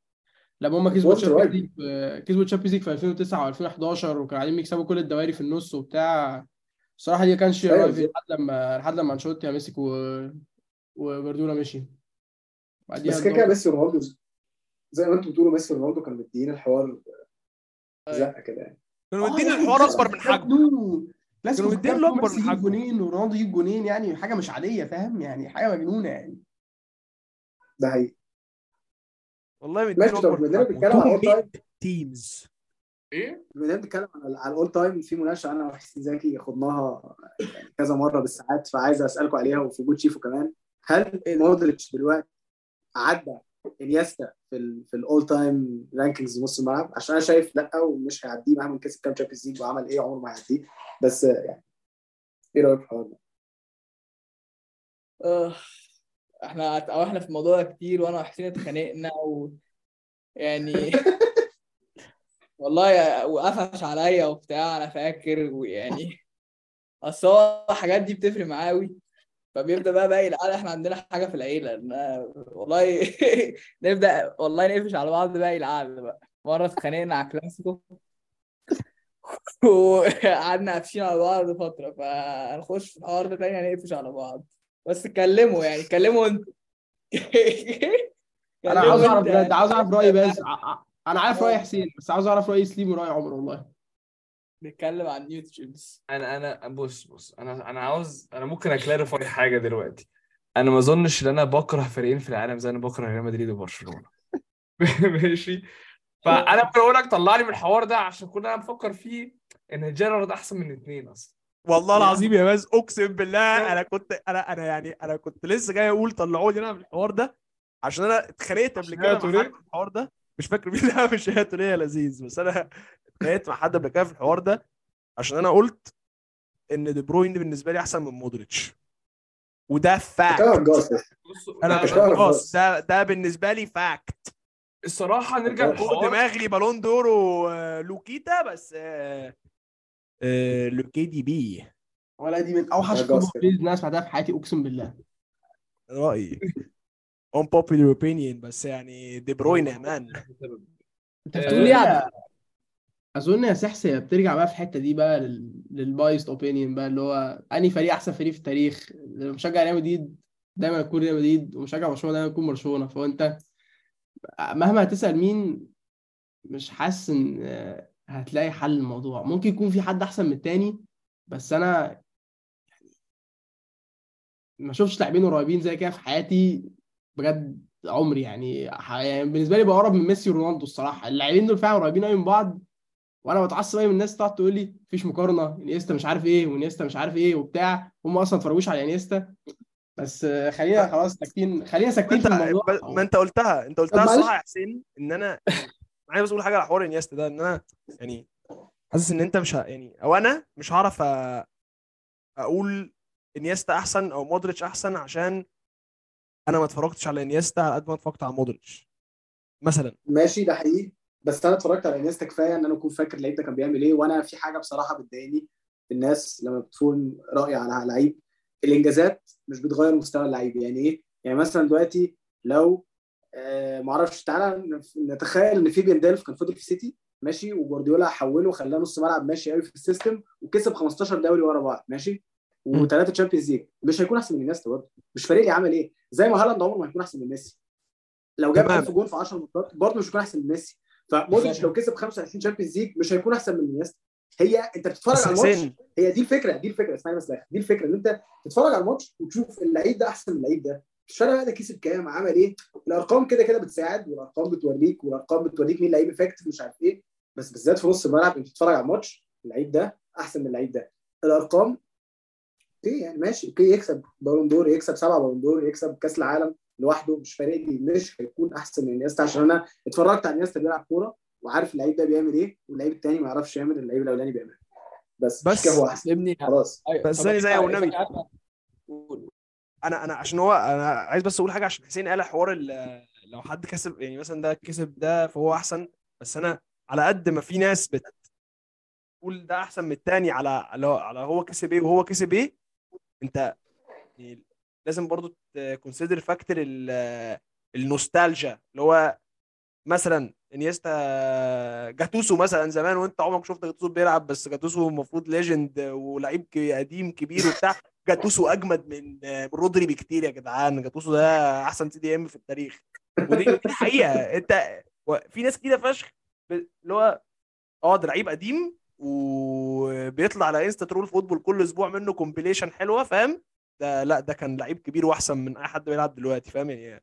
لما هم كسبوا الشامبيونز ليج في 2009 و2011 وكانوا عايزين يكسبوا كل الدواري في النص وبتاع. صراحة دي كانش رايفل لحد لما انشيلوتي مسك وجوارديولا مشي. بس كده بس رونالدو زي ما انتم بتقولوا، بس رونالدو كان مدينا الحوار زقه كده يعني. كانوا مدينا الحوار اكبر من حجمه، كانوا مدينا له اكبر من حجمه. جونين ورونالدو يجيب جونين يعني حاجه مش عاديه فاهم يعني، حاجه مجنونه يعني. ده هي والله مدينا اكبر تيمز. ايه بدات اتكلم على الاول تايم في مناقشه انا وحسين زكي خدناها كذا مره بالساعات، فعايز اسالكم عليها وفي وجود شيفو كمان. هل مودريتش دلوقتي عدى انيستا في الاول تايم رانكينجز نص الملعب؟ عشان انا شايف لا، ومش هيعديه مهما كسب كام تشامبيونز ليج وعمل ايه، عمره ما هيعديه. بس يعني ايه رايك في الحوار ده؟ احنا في الموضوع ده كتير وانا وحسين اتخانقنا يعني والله وقفش عليا وبتاع. انا فاكر ويعني اصلا الحاجات دي بتفرق معايا قوي، فبيبدا بقى باقي العيله. احنا عندنا حاجه في العيله والله نبدا والله نقفش على بعض باقي العيله بقى. مره اتخانقنا على كلاسيكو وقعدنا قافشين على بعض فتره، فنخش في الحوار ده تاني نقفش على بعض. بس اتكلموا انتوا انا عاوز اعرف بجد، عاوز اعرف رايي. بس انا عارف راي حسين، بس عاوز اعرف راي سليم وراي عمر. والله نتكلم عن يوتيوبس. انا بص انا ممكن اكلاريفاي حاجه دلوقتي. انا ما اظنش ان انا بكره فريقين في العالم زي انا بكره ريال مدريد وبرشلونه ماشي. فانا بقول لك طلع لي من الحوار ده عشان كنا بفكر فيه ان جيرارد احسن من الاثنين اصلا والله العظيم يا باز. اقسم بالله انا كنت لسه جاي اقول طلعوا لي انا من الحوار ده عشان انا اتخانقت قبل كده في الحوار ده. مش فاكر مين اللي مش هاتوا ليه يا لذيذ، بس انا اتخانقت مع حد قبل كده في الحوار ده عشان انا قلت ان دي بروين بالنسبه لي احسن من مودريتش، وده فاكت. انا مش خلاص ده بالنسبه لي فاكت الصراحه. نرجع لحوار دماغي بالون دور ولوكيتا، بس لوكي دي بي ولا دي من اوحش الناس بعدها في حياتي اقسم بالله رايي unpopular opinion بس يعني دي بروين يا مان. انت بتقول ايه؟ اظن يا سحسه بترجع بقى في الحته دي بقى للبايست اوبينيون بقى اللي هو اني فريق احسن فريق في التاريخ. مشجع ريال مدريد دايما يكون ريال مدريد ومشجع برشلونه دايما يكون برشلونه. فانت مهما هتسال مين مش حاسس ان هتلاقي حل الموضوع. ممكن يكون في حد احسن من التاني بس انا يعني ما شوفش لاعبين قريبين زي كده في حياتي بجد عمري يعني بالنسبه لي بقرب من ميسي ورونالدو الصراحه. اللاعبين دول فعلا قريبين قوي من بعض وانا بتعصب اي من الناس تقعد تقول لي مفيش مقارنه انيستا مش عارف ايه وانيستا مش عارف ايه وبتاع. هم اصلا اتفرجوش على انيستا. بس خلينا خلاص ساكتين خلينا ساكتين في الموضوع. ما انت قلتها صح يا حسين ان انا عايز بس اقول حاجه على حوار انيستا ده ان انا يعني حاسس ان انت مش يعني او انا مش هعرف اقول انيستا احسن او مودريتش احسن عشان انا ما اتفرجتش على انيستا على قد ما اتفرجت على مودريتش مثلا. ماشي ده حقيقي بس انا اتفرجت على انيستا كفايه ان انا اكون فاكر لعيب ده كان بيعمل ايه. وانا في حاجه بصراحه بتضايقني الناس لما بتفون راي على لعيب. الانجازات مش بتغير مستوى اللعيب. يعني ايه يعني مثلا دلوقتي لو ما اعرفش تعالى نتخيل ان فيبيان ديلف كان فضل في سيتي ماشي وجوارديولا حوله خلاه نص ملعب ماشي قوي في السيستم وكسب 15 دوري ورا بعض ماشي و3 تشامبيونز ليج. مش هيكون احسن من الناس برضه. مش فريقي عمل ايه زي ما هالاند عمره ما هيكون احسن من ميسي. لو جاب 5 جول في 10 مباريات برضه مش هيكون احسن من ميسي. فمودريتش لو كسب 25 تشامبيونز ليج مش هيكون احسن من انيستا. هي انت بتتفرج على الماتش. هي دي الفكره اسمعني بس. دي الفكره ان انت تتفرج على الماتش وتشوف اللعيب ده احسن من اللعيب ده. الشارع بقى ده كسب كام عمل ايه. الارقام كده كده بتساعد والارقام بتوريك مين لعيب افكتيف مش عارف ايه. بس بالذات في نص الملعب انت بتتفرج على الماتش اللعيب ده احسن من اللعيب ده. الارقام ايه يعني ماشي اوكي يكسب بالون دور يكسب 7 بالون دور يكسب كاس العالم لوحده مش فارق لي. مش هيكون احسن من انيستا عشان انا اتفرجت على انيستا بيلعب كوره وعارف اللعيب ده بيعمل ايه واللعيب الثاني ما يعرفش يعمل اللعيب الاولاني بيعمل ايه. بس هو احسن خلاص. بس زي ما قلنا انا عشان هو انا عايز بس اقول حاجه عشان حسين قال حوار لو حد كسب يعني مثلا ده كسب ده فهو احسن. بس انا على قد ما في ناس بتقول ده احسن من الثاني على هو كسب ايه وهو كسب ايه. انت لازم برضو تكونسيدر فاكتور النوستالجيا اللي هو مثلا انيستا جاتوسو مثلا زمان وانت عمرك شفت جاتوسو بيلعب. بس جاتوسو المفروض ليجند ولعيب قديم كبير وبتاع. جاتوسو اجمد من رودري بكتير يا جدعان. جاتوسو ده احسن سي دي ام في التاريخ ودي الحقيقه. انت في ناس كده فشخ اللي هو ده لعيب قديم وبيطلع على انستا ترول فوتبول كل اسبوع منه كومبيليشن حلوه فاهم. ده لا ده كان لعيب كبير واحسن من اي حد بيلعب دلوقتي فاهم يعني.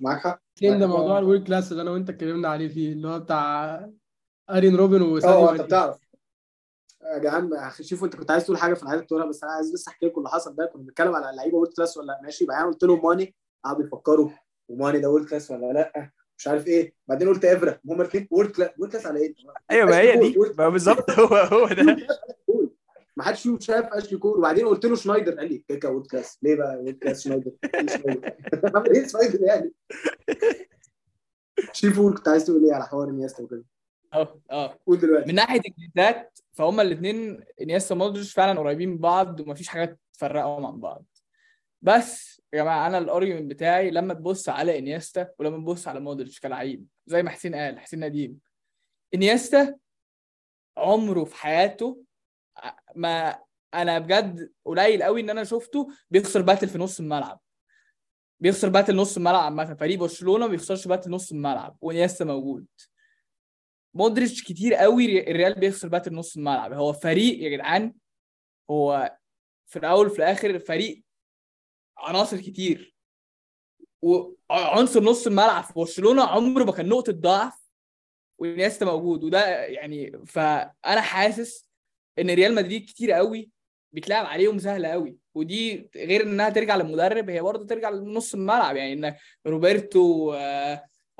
معاك حق ده موضوع الورك كلاس اللي انا وانت اتكلمنا عليه فيه اللي هو بتاع ارين روبن وسالي. انت بتعرف يا جدعان شوفوا انت كنت عايز تقول حاجه في العاده بتقولها بس انا عايز بس احكي لكم اللي حصل ده. كنا بنتكلم على اللعيبه ورك كلاس ولا ماشي بقى. قلت لهم ماني قعدوا يفكروا وماني ده ورك كلاس ولا لا مش عارف ايه. بعدين قلت افرا هم الاثنين ورك كلاس على ايه. ايوه ما هي دي بالظبط هو ده ما حدش شاف اشلي كول. وبعدين قلت له شنايدر قال لي كيكا وود كلاس. ليه بقى وود كلاس شنايدر ايه شنايدر يعني شيفو كنت عايز تقول ايه على حوار انيستا وكده؟ قول دلوقتي من ناحيه الجدات فهم الاثنين انيستا ومودريتش فعلا قريبين من بعض ومفيش حاجات تفرقهم عن بعض. بس يا جماعه انا الارجيومنت بتاعي لما تبص على انيستا ولما تبص على مودريتش كلاعب زي ما حسين قال حسين نديم انيستا عمره في حياته ما انا بجد قليل قوي ان انا شفته بيخسر باتل في نص الملعب. بيخسر باتل نص الملعب مثلا فريق برشلونه ما بيخسرش باتل نص الملعب وانيستا موجود. مودريتش كتير قوي الريال بيخسر باتل نص الملعب. هو فريق يا جدعان هو في الاول في الاخر فريق عناصر كتير وعنصر نص الملعب في برشلونه عمره ما كان نقطه ضعف وانيستا موجود. وده يعني فانا حاسس ان ريال مدريد كتير قوي بيتلعب عليهم سهله قوي. ودي غير انها ترجع للمدرب هي برضه ترجع لنص الملعب. يعني ان روبرتو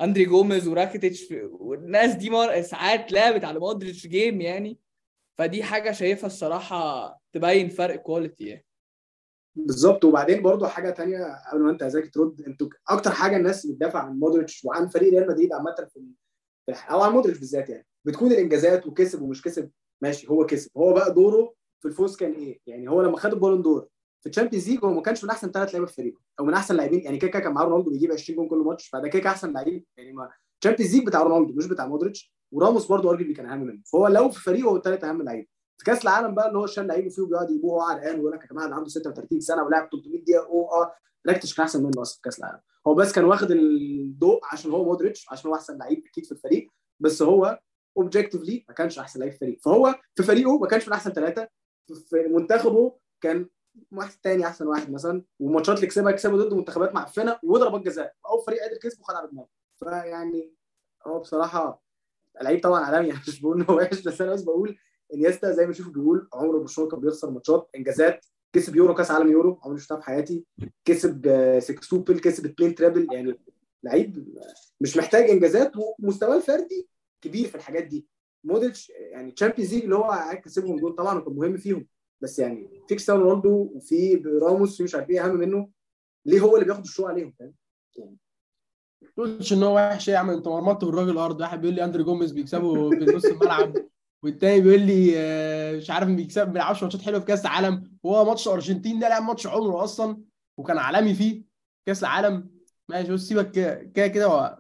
اندري جوميز وراكيتيتش والناس دي ساعات لعبت على مودريتش جيم يعني. فدي حاجه شايفها الصراحه تبين فرق كواليتي يعني. بالظبط. وبعدين برضه حاجه تانية قبل ما انت ازاي ترد انتوا اكتر حاجه الناس بتدافع عن مودريتش وعن فريق ريال مدريد عامه او عن مودريتش بالذات يعني بتكون الانجازات وكسب ومش كسب. ماشي هو كسب. هو بقى دوره في الفوز كان ايه؟ يعني هو لما خد البالون دور في الشامبيونز ليج هو ما كانش من احسن 3 لعيبه في فريقه او من احسن لاعبين يعني، كيكا كان مع رونالدو بيجيب 20 جون كل ماتش، فده كيكا احسن لعيب يعني. ما الشامبيونز ليج بتاع رونالدو مش بتاع مودريتش، وراموس برضو ارجل كان اهم منه، فهو لو في فريقه هو الثالث اهم لعيب. في كاس العالم بقى اللي هو شال لعيبه فيه وبيقعد يبوه وهو عرقان ويقول لك يا جماعه ده عنده 36 سنه ولعب 300 دقيقه، راكتش كان احسن منه اصلا في كاس العالم. هو بس كان واخد الضوء عشان هو مودريتش، عشان هو احسن لعيب اكيد في الفريق، بس هو اوبجكتيفلي ما كانش احسن لعيب في الفريق. فهو في فريقه ما كانش من احسن 3، في منتخبه كان واحد تاني احسن واحد مثلا، وماتشات اللي كسبها ضد منتخبات معفنه وضربات جزاء، اول فريق قادر كسبه خد على دماغه. فيعني هو بصراحه اللعيب طبعا عالمي، يعني مش بقول انه وحش، بس انا بس بقول انيستا زي ما نشوفه بيقول عمره برشلونه كان بيخسر ماتشات، انجازات، كسب يورو، كاس عالم يورو عمري ما شفتها في حياتي، كسب 6 سوبر، كسب 2 تريبل، يعني لعيب مش محتاج انجازات، ومستواه الفردي كبير في الحاجات دي. مودريتش يعني تشامبيونز ليج اللي هو كسبهم دول طبعا وكان مهم فيهم، بس يعني في كريستيانو رونالدو وفي راموس مش عارف ايه اهم منه، ليه هو اللي بياخد الشو عليهم؟ فاهم؟ تقولش ان هو وحش يا عم، انت مرمطت بالراجل ارض. واحد بيقول لي اندري جوميز بيكسبه في نص الملعب، والتاني بيقول لي مش عارف بيكسب ما بيلعبش ماتشات حلوه في كاس العالم، وهو ماتش الارجنتين ده لعب ماتش عمره اصلا وكان عالمي فيه كاس العالم. ماشي سيبك كده كده،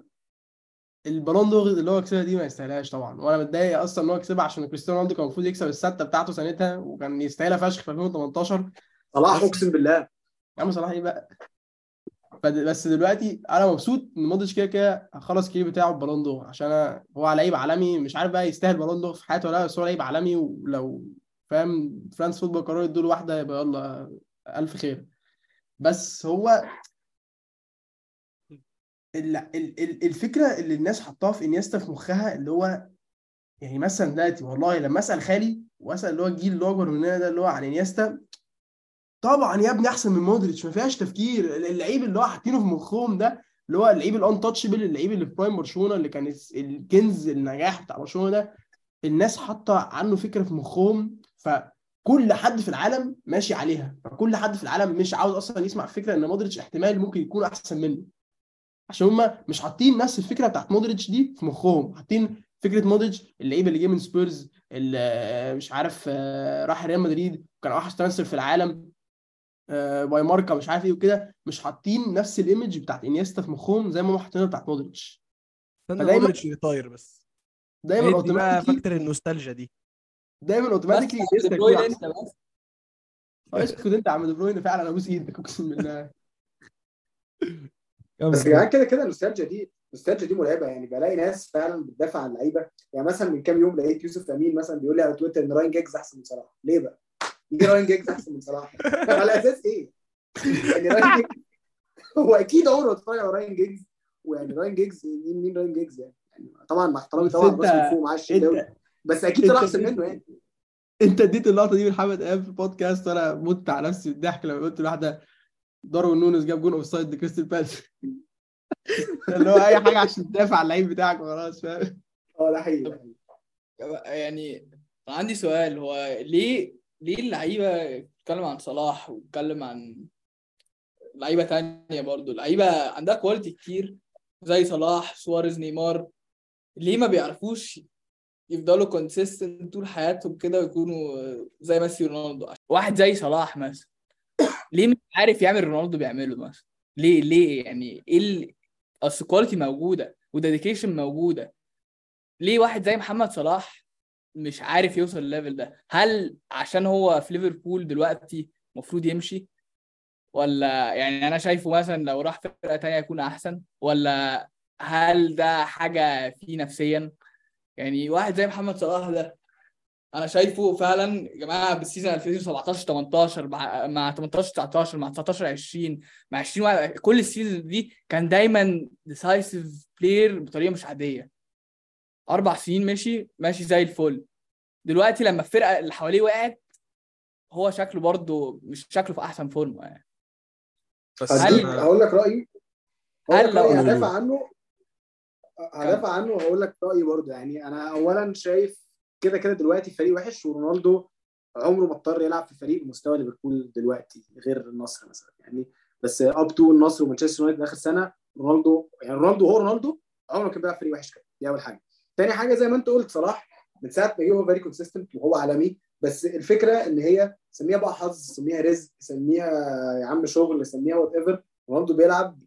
البالون دور اللي هو كسبها دي ما يستاهلهاش طبعا، وانا متضايق اصلا ان هو كسبها عشان كريستيانو رونالدو كان المفروض يكسب السته بتاعته سنتها وكان يستاهلها فشخ في 2018. صلاح اقسم بالله يا عم صلاح ايه بقى. بس دلوقتي انا مبسوط ان مودريتش كده خلص الكارير بتاعه بالون دور، عشان هو لعيب عالمي، مش عارف بقى يستاهل بالون دور في حياته ولا لا، بس هو لعيب عالمي، ولو فاهم فرانس فوتبول قررت دول واحده يبقى يلا الف خير. بس هو الفكره اللي الناس حطاها في انيستا في مخها اللي هو يعني مثلا دلوقتي والله لما اسال خالي واسال اللي هو الجيل اللي هو اكبر مننا ده اللي هو عن انيستا، طبعا يا ابني احسن من مودريتش ما فيهاش تفكير. اللعيب اللي هو حاطينه في مخهم ده اللي هو اللعيب الان تاتشبل، اللعيب اللي في برايم برشلونه اللي كان الكنز النجاح بتاع برشلونه ده، الناس حاطه عنه فكره في مخهم، فكل حد في العالم ماشي عليها، فكل حد في العالم مش عاوز اصلا يسمع فكره ان مودريتش احتمال ممكن يكون احسن منه، عشان هم مش حاطين نفس الفكره بتاعت مودريتش دي في مخهم. حاطين فكره مودريتش اللعيب اللي جه من سبيرز اللي مش عارف راح ريال مدريد وكان اوحش ترانسفير في العالم باي ماركا مش عارف ايه وكده، مش حاطين نفس الايمج بتاعت انيستا في مخهم زي ما هم حاطينها بتاعت مودريتش. فدايما مودريتش يطير، بس دايما اوتوماتيكلي فاكتور النوستالجيا دي دايما اوتوماتيكلي انيستا كده. انت عم دي بروين فعلا ابوس ايدك اقسم بالله. بس يعني كده النوستالجيا دي مرعبه يعني، بلاقي ناس فعلا بتدافع عن اللعيبه. يعني مثلا من كام يوم لقيت يوسف امين مثلا بيقول لي على تويتر ان راين جيجز احسن من صلاح. ليه بقى؟ ليه راين جيجز احسن من صلاح؟ على اساس ايه؟ يعني راين جيجز هو اكيد عمره اتفرج على راين جيجز، ويعني راين جيجز مين راين جيجز يعني طبعا مع احترامي طبعا بس فوق معاه الشيء، بس اكيد صلاح احسن منه يعني. انت اديت اللقطه دي من محمد قال في البودكاست وانا مت على نفسي بالضحك لما قلت لواحده دارو نونس جاب جون اوف سايد دي كريستال بالاس، اللي هو اي حاجه عشان تدافع على اللعيب بتاعك خلاص فاهم. ده حقيقي يعني. عندي سؤال، هو ليه اللعيبه بتتكلم عن صلاح وبتتكلم عن لعيبه تانية برضو لعيبه عندها كواليتي كتير زي صلاح سواريز نيمار، ليه ما بيعرفوش يفضلوا كونسيستنت طول حياتهم كده ويكونوا زي ميسي رونالدو؟ واحد زي صلاح مثلا ليه مش عارف يعمل رونالدو بيعمله مثلا؟ ليه يعني ايه؟ اصل كواليتي موجوده وديديكيشن موجوده، ليه واحد زي محمد صلاح مش عارف يوصل الليفل ده؟ هل عشان هو في ليفربول دلوقتي المفروض يمشي، ولا يعني انا شايفه مثلا لو راح فرقه تانية يكون احسن، ولا هل ده حاجه فيه نفسيا؟ يعني واحد زي محمد صلاح ده انا شايفه فعلا يا جماعه بالسيزون 2017 18 مع 18 19 مع 19 20 مع 20 كل السيزون دي كان دايما ديسايسيف بلاير بطريقه مش عاديه. 4 سنين ماشي زي الفل. دلوقتي لما الفرقه اللي حواليه وقعت هو شكله برضه مش شكله في احسن فورمه يعني. بس هقول لك رايي، هل لو هدافع عنه هقول لك رايي برضه. يعني انا اولا شايف كده دلوقتي فريق وحش، ورونالدو عمره ما اضطر يلعب في فريق مستوى ليفربول دلوقتي غير النصر مثلا يعني. بس اب تو النصر ومانشستر يونايتد اخر سنه رونالدو عمره كان بيلعب في فريق وحش كده. دي اول حاجه. تاني حاجه زي ما انت قلت صلاح من ساعه ما جه هو فيري كونسيستنت وهو عالمي، بس الفكره ان هي سميها بقى حظ، سميها رزق، سميها يا عم شغل، سميها وات ايفر. رونالدو بيلعب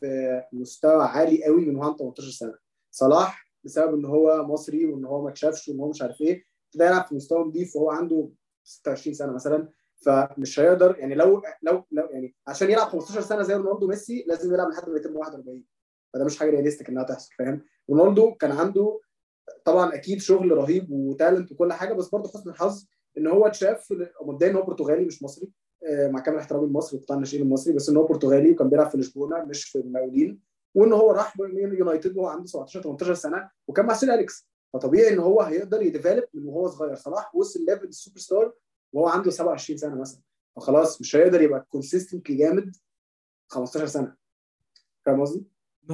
في مستوى عالي قوي من وهو 18 سنه. صلاح بسبب ان هو مصري وان هو ما اتشافش وان هو مش عارف ايه ده يلعب في مستوى نضيف وهو عنده 26 سنه مثلا، فمش هيقدر يعني لو يعني عشان يلعب 15 سنه زي رونالدو ميسي لازم يلعب لحد ما يتم 41، فده مش حاجه رياليستيك انها تحصل، فاهم؟ رونالدو كان عنده طبعا اكيد شغل رهيب وتالنت وكل حاجه، بس برضه حسن الحظ ان هو اتشاف مبدئيا ان هو برتغالي مش مصري، مع كامل احترامي لمصر وقطاع الناشئين المصري، بس ان هو برتغالي وكان بيلعب في لشبونه مش في المقاولين، وان هو راح يونايتد وهو عنده 17 سنه وكان مع سير اليكس، فطبيعي ان هو هيقدر يديفلوب من وهو صغير. صلاح وصل ليفل السوبر ستار وهو عنده 27 سنه مثلا، فخلاص مش هيقدر يبقى كونسيستنتلي جامد 15 سنه، فاهم قصدي؟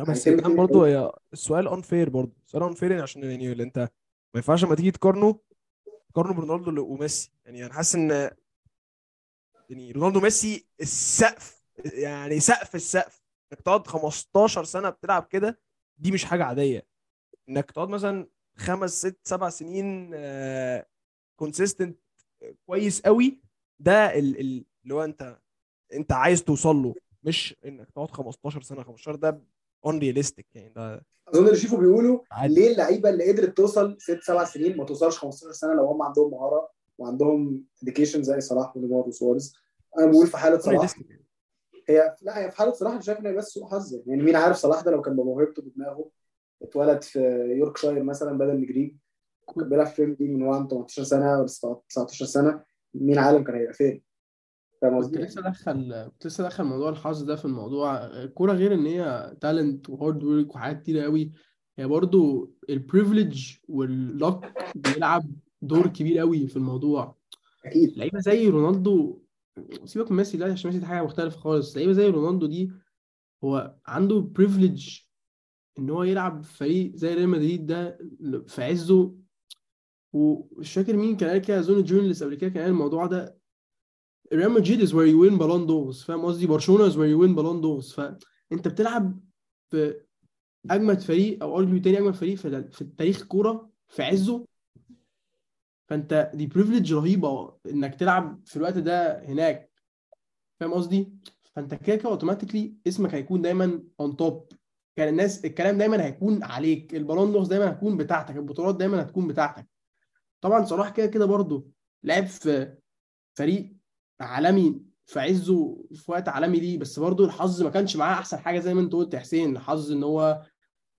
بس كمان برضه يا السؤال انفير، برضه سؤال انفير عشان يعني اللي انت ما ينفعش ما تيجي تقارنه برونالدو وميسي. يعني انا حاسس ان يعني رونالدو ميسي السقف، يعني سقف انك تقعد 15 سنه بتلعب كده، دي مش حاجه عاديه. انك تقعد مثلا 5-6-7 سنين كونسيستنت كويس قوي، ده اللي هو انت عايز توصل له، مش انك تقعد 15 سنه. 15 ده اون رياليستيك يعني. ده اظن اللي شيفو بيقولوا ليه اللعيبه اللي قدرت توصل 6-7 سنين ما توصلش 15 سنه لو هم عندهم مهاره وعندهم ديكيشن زي صلاح ونيمار وسواريز. انا بقول في حاله صلاح هي في حاله صلاح انا شايف انها بس سوء حظ. يعني مين عارف صلاح ده لو كان بموهبته بدماغه اتولد في يوركشاير مثلا بدل نجريب، كان بيلعب في الفريق من وهو 18 سنه ولا 19 سنه، مين عالم كان هيبقى فين؟ فاهم قصدي؟ كنت لسه دخل موضوع الحظ ده في الموضوع. الكوره غير ان هي تالنت وهارد ورك وحاجات كتيره قوي، هي برضو البريفليج واللك بيلعب دور كبير قوي في الموضوع. اكيد لعيبه زي رونالدو، سيبك من ميسي لا عشان ميسي دي حاجه مختلفه خالص، لعيبه زي رونالدو دي هو عنده بريفليج ان هو يلعب فريق زي ريال مدريد ده في عزه. ومش فاكر مين كان قال كده، اظن جونلس قبل كده كان قال الموضوع ده، ريال مدريد is where you win بالون دورز، فاهم قصدي؟ برشلونه is where you win بالون دورز. فانت بتلعب في اجمد فريق او ارجو تاني اجمد فريق في التاريخ الكوره في عزه، فانت دي بريفليج رهيبه انك تلعب في الوقت ده هناك، فاهم قصدي؟ فانت كده اوتوماتيكلي اسمك هيكون دايما اون توب، كان الناس الكلام دايما هيكون عليك، البالون دور دايما هتكون بتاعتك، البطولات دايما هتكون بتاعتك. طبعا صلاح كده برضه لعب في فريق عالمي في عزه في وقت عالمي ليه، بس برضه الحظ ما كانش معاه احسن حاجه زي ما انت قلت يا حسين. الحظ ان هو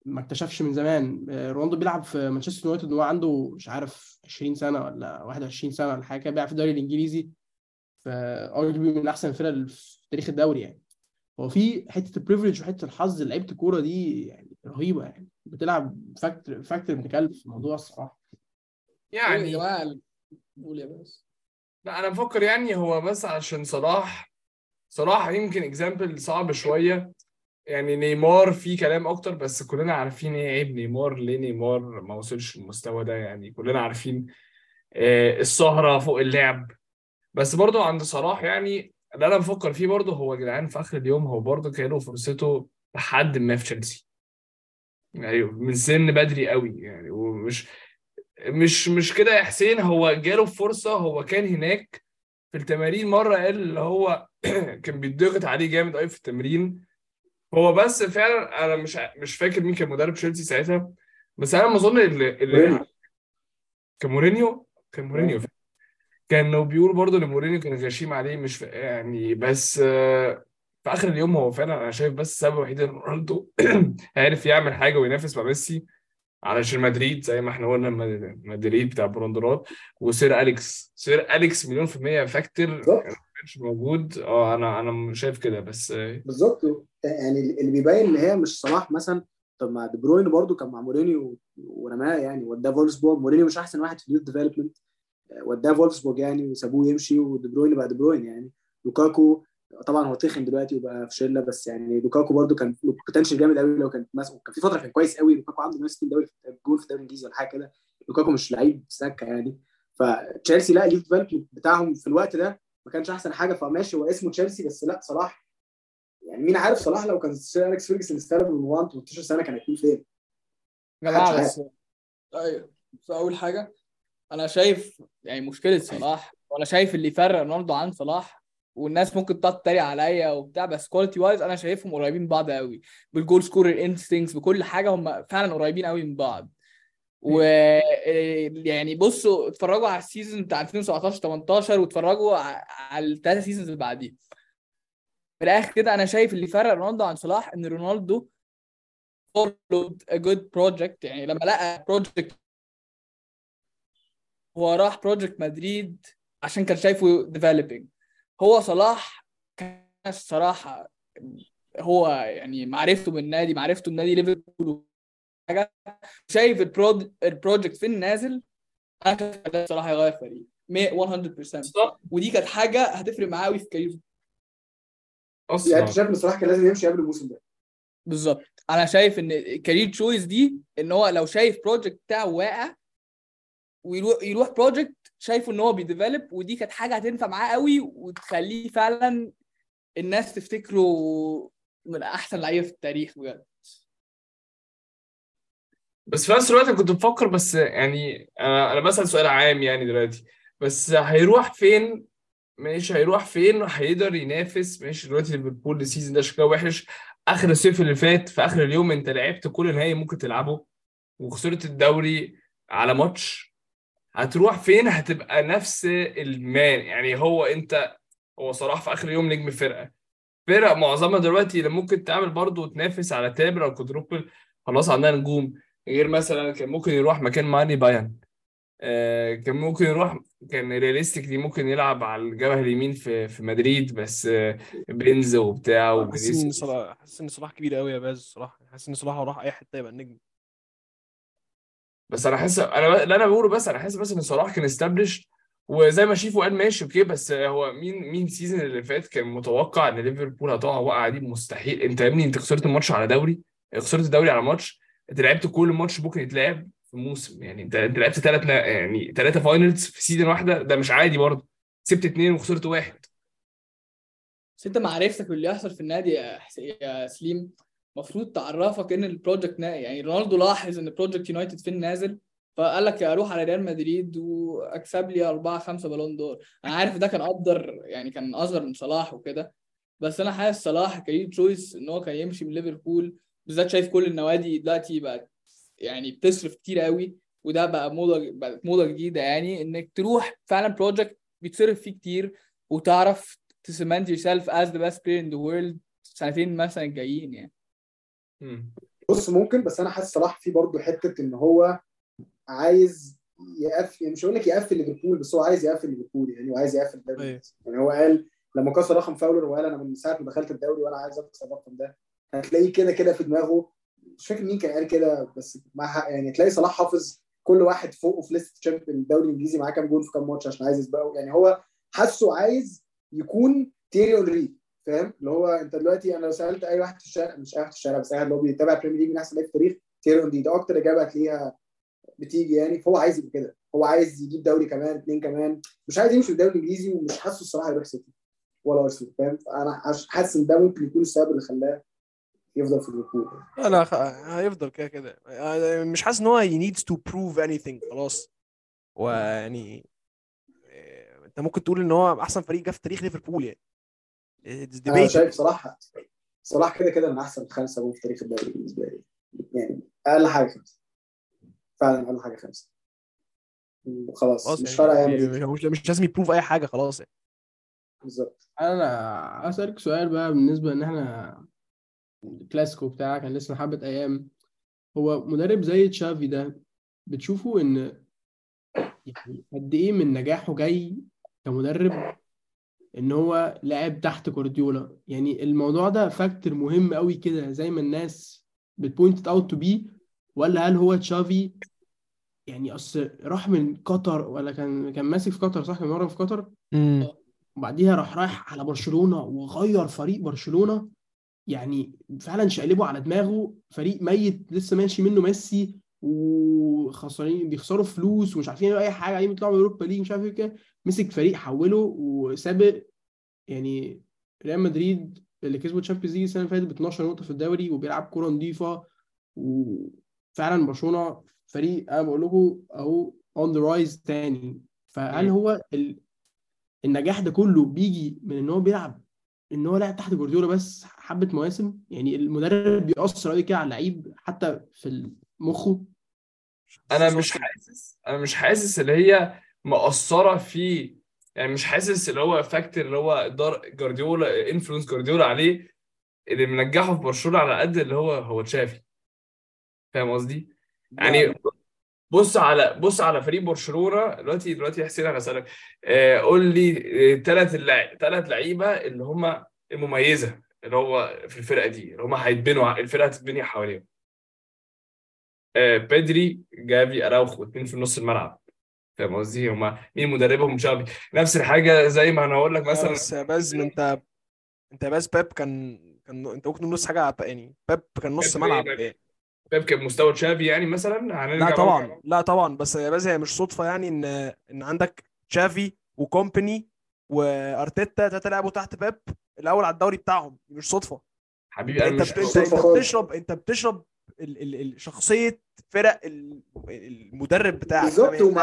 ما اكتشفش من زمان. رونالدو بيلعب في مانشستر يونايتد وهو عنده مش عارف 20 سنه ولا 21 سنه ولا حاجه، بيلعب في الدوري الانجليزي فارجبي من احسن الفرق في تاريخ الدوري. يعني هو في حته البريفليج وحته الحظ اللي لعيبه الكوره دي يعني رهيبه، يعني بتلعب فاكتور بنتكلف في موضوع الصراحه. يعني قول يا بس. لا انا بفكر يعني هو بس عشان صلاح يمكن اكزامبل صعب شويه. يعني نيمار فيه كلام اكتر، بس كلنا عارفين ايه عيب نيمار، ليه نيمار ما وصلش المستوى ده. يعني كلنا عارفين السهره فوق اللعب، بس برضو عند صلاح يعني اللي انا بفكر فيه برضو هو جدعان في اخر اليوم هو برضو كان له فرصته لحد ما في تشيلسي، يعني من سن بدري قوي. يعني ومش كده يا حسين، هو جاله فرصه، هو كان هناك في التمارين مره قال اللي هو كان بيتضغط عليه جامد قوي في التمرين هو، بس فعلا انا مش فاكر مين كان مدرب تشيلسي ساعتها، بس انا ما اظن اللي كان مورينيو كانوا بيقول برضه ان مورينيو كان غشيم عليه، مش يعني بس في اخر اليوم هو فعلا انا شايف بس السبب الوحيد ان رونالدو عارف يعمل حاجه وينافس مع ميسي علشان مدريد، زي ما احنا قلنا مدريد بتاع برندرات وسير اليكس. سير اليكس مليون في المية فاكتور مش موجود. انا شايف كده بس بالظبط. يعني اللي بيبين ان هي مش صلاح مثلا، طب مع دي بروين برضو كان مع مورينيو ورماه، يعني وده فولسبورغ. مورينيو مش احسن واحد في اليوث ديفلوبمنت، وده فولسبورغ يعني وسابوه يمشي، ودي بروين بقى دي بروين. يعني لوكاكو طبعا هو تخن دلوقتي وبقى في شله، بس يعني لوكاكو برضو كان بوتنشال جامد قوي لو كان ماسك. كان في فتره كان كويس قوي لوكاكو، عنده 160 دوري جول في الدوري الانجليزي ولا حاجه كده. لوكاكو مش لعيب سكه يعني. فتشيلسي لا اليوث ديفلوبمنت بتاعهم في الوقت ده ما كانش احسن حاجه، فماشي هو اسمه تشيلسي بس. لا صلاح يعني مين عارف صلاح لو كان سير أليكس فيرجسون استلم من 18 سنه كان هيكون فين؟ جماعه ايوه. فاول حاجه انا شايف يعني مشكله صلاح وانا شايف اللي يفرق رونالدو عن صلاح، والناس ممكن تتريق عليا وبتاع، بس كواليتي وايز انا شايفهم قريبين بعض قوي، بالجول سكورر انستينكتس، بكل حاجه هم فعلا قريبين قوي من بعض. ويعني بصوا اتفرجوا على السيزون بتاع 2017 18 واتفرجوا على الثلاث سيزونز اللي بعديه. في الاخر كده انا شايف اللي فرق رونالدو عن صلاح ان رونالدو followed a good project، يعني لما لقى project هو راح project مدريد عشان كان شايفه developing. هو صلاح كان الصراحة هو يعني معرفته بالنادي، معرفته بالنادي ليفربول حاجة، شايف البروجكت في النازل، أنا شايف صراحة يغير فريق 100% ودي كانت حاجة هتفرق معاه قوي في كاريره. يعني أنت شايف صلاح كان لازم يمشي قبل الموسم ده بالظبط. أنا شايف إن كارير تشويس دي إن هو لو شايف بروجكت بتاعه واقع ويروح بروجكت شايفه إن هو بيديفلوب، ودي كانت حاجة هتنفع معاه قوي وتخليه فعلا الناس تفتكره من أحسن لعيبة في التاريخ بجد. بس في نفس الوقت انا كنت بفكر، بس يعني انا بسأل سؤال عام يعني دلوقتي، بس هيروح فين؟ مش هيروح فين وهيقدر ينافس؟ مش دلوقتي ليفربول السيزون ده شكله وحش، اخر الصيف اللي فات في اخر اليوم انت لعبت كل نهائي ممكن تلعبه وخسرت الدوري على ماتش. هتروح فين؟ هتبقى نفس المان يعني. هو صراحة في اخر يوم نجم فرقة معظمها دلوقتي اللي ممكن تعمل برضه وتنافس على تابل او كودروبل، خلاص عندنا نجوم. غير مثلا كان ممكن يروح مكان ماني بايان، كان ممكن يروح، كان رياليستيك دي ممكن يلعب على الجبهه اليمين في مدريد، بس بنز وبتاع وبنيس. حاسس ان صلاح كبير قوي يا باز الصراحه، حاسس ان صلاح لو راح اي حته يبقى النجم. بس انا حاسس انا حاسس ان صلاح كان استابلش، وزي ما شيفو قال ماشي اوكي، بس هو مين سيزون اللي فات كان متوقع ان ليفربول هتقع وقعه دي؟ مستحيل. انت يا ابني انت خسرت الماتش على دوري، خسرت الدوري على ماتش، انت لعبت كل ماتش ممكن يتلعب في موسم، يعني انت لعبت 3 فاينلز في سيزون واحده، ده مش عادي برضه. سبت 2 وخسرت 1. بس انت معرفتك اللي يحصل في النادي يا سليم المفروض تعرفك ان البروجكت يعني رونالدو لاحظ ان بروجكت يونايتد في النازل، فقال لك اروح على ريال مدريد واكسب لي 4-5 بالون دور. انا عارف ده كان اقدر، يعني كان اصغر من صلاح وكده، بس انا حاسس صلاح كان تشويس ان هو كان يمشي من ليفربول بالذات. شايف كل النوادي دلوقتي بقت يعني بتصرف كتير قوي، وده بقى موضة جديدة، يعني انك تروح فعلا بروجكت بيتصرف فيه كتير وتعرف تسمنت yourself as the best player in the world سنتين مثلا الجايين يعني. بص ممكن، بس انا حاسس صلاح فيه برضو حتة ان هو عايز يقفل، يعني مش هقول لك يقفل ليفربول، بس هو عايز يقفل ليفربول يعني، وعايز يقفل الدوري. يعني هو قال لما كسر رقم فاولر، وقال انا من ساعة ما دخلت الدوري وانا عايز اكسر الرقم ده. هتلاقيه كده في دماغه، مش فاكر مين كان قال كده بس مع حق يعني. تلاقي صلاح حافظ كل واحد فوقه في ليست تشامبيون الدوري الانجليزي معاه كام جول في كام ماتش عشان عايز يسبقه. يعني هو حاسه عايز يكون تيري اونري، فاهم؟ اللي هو انت دلوقتي انا لو سالت اي واحد في الشارع، مش واحد في الشارع بس اللي هو بيتابع البريمير ليج من احسن لعيبه في التاريخ، تيري اونري ده اكتر اجابه هتلاقيها بتيجي يعني. فهو عايز يبقى كده، هو عايز يجيب دوري كمان 2 كمان، مش عايز يمشي الدوري الانجليزي، ومش حاسه الصراحه يروح سيتي ولا ارسنال، فاهم؟ انا حاسس ان ده ممكن يكون السبب اللي خلاه يفضل في الركوب. انا هيفضل كده، مش حاسس ان هو needs to prove anything خلاص. ويعني انت ممكن تقول ان هو احسن فريق جه في تاريخ ليفربول يعني. انا شايف صلاح كده من احسن 5 جون في تاريخ الدوري بالنسبه لي يعني. اقل حاجه 5 فعلا، اقل حاجه 5 خلاص، مش فارقه يعني، مش لازم يبروف اي حاجه خلاص يعني. بالظبط. انا اسالك سؤال بقى، بالنسبه ان احنا الكلاسيكو بتاعك كان لسه حبه ايام، هو مدرب زي تشافي ده بتشوفه ان يعني قد ايه من نجاحه جاي كمدرب ان هو لعب تحت جوارديولا؟ يعني الموضوع ده فاكتور مهم قوي كده زي ما الناس بتبوينت اوت تو بي، ولا هل هو تشافي يعني راح من قطر، ولا كان ماسك في قطر صح، كان مره في قطر وبعديها راح على برشلونه وغير فريق برشلونه، يعني فعلا شقلبه على دماغه، فريق ميت لسه ماشي منه ميسي وخسرين بيخسروا فلوس ومش عارفين اي حاجه، عايزين يطلعوا من اوروبا ليج مش عارف ايه كده، مسك فريق حوله وسابق يعني ريال مدريد اللي كسبوا الشامبيونز ليج السنه اللي فاتت ب 12 نقطه في الدوري، وبيلعب كوره نظيفه، وفعلا برشلونه فريق انا بقول لكم اهو اون ذا رايز تاني. فهل هو النجاح ده كله بيجي من ان هو بيلعب، ان هو لاعب تحت جوارديولا بس حبه مواسم. يعني المدرب بيأثر قوي كده على اللعيب حتى في مخه. انا مش حاسس اللي هي مقصره فيه، يعني مش حاسس اللي هو فاكتور اللي هو جوارديولا انفلونس جوارديولا عليه اللي منجحه في برشلونه، على قد اللي هو تشافي. فاهم قصدي؟ يعني بص على فريق برشلونه دلوقتي حسين انا هسالك قول لي ثلاث لعيبه اللي هم المميزه اللي هو في الفرقه دي، اللي هم هيتبنوا الفرقه هتتبني حواليهم. بيدري، جافي، اراوخو، اثنين في نص الملعب. فاهم قصدي؟ هم مين مدربهم؟ تشافي. نفس الحاجه زي ما انا هقول لك مثلا بس انت بيب كان انت ممكن نص حاجه يعني بيب كان نص ملعب بيب مستوى تشافي يعني مثلا. لا طبعا بس يا بس هي مش صدفه يعني ان عندك تشافي وكومباني وارتيتا ده تلعبوا تحت بيب الاول على الدوري بتاعهم. مش صدفه حبيبي، انا مش انت بتشرب شخصيه فرق المدرب بتاعك بالظبط.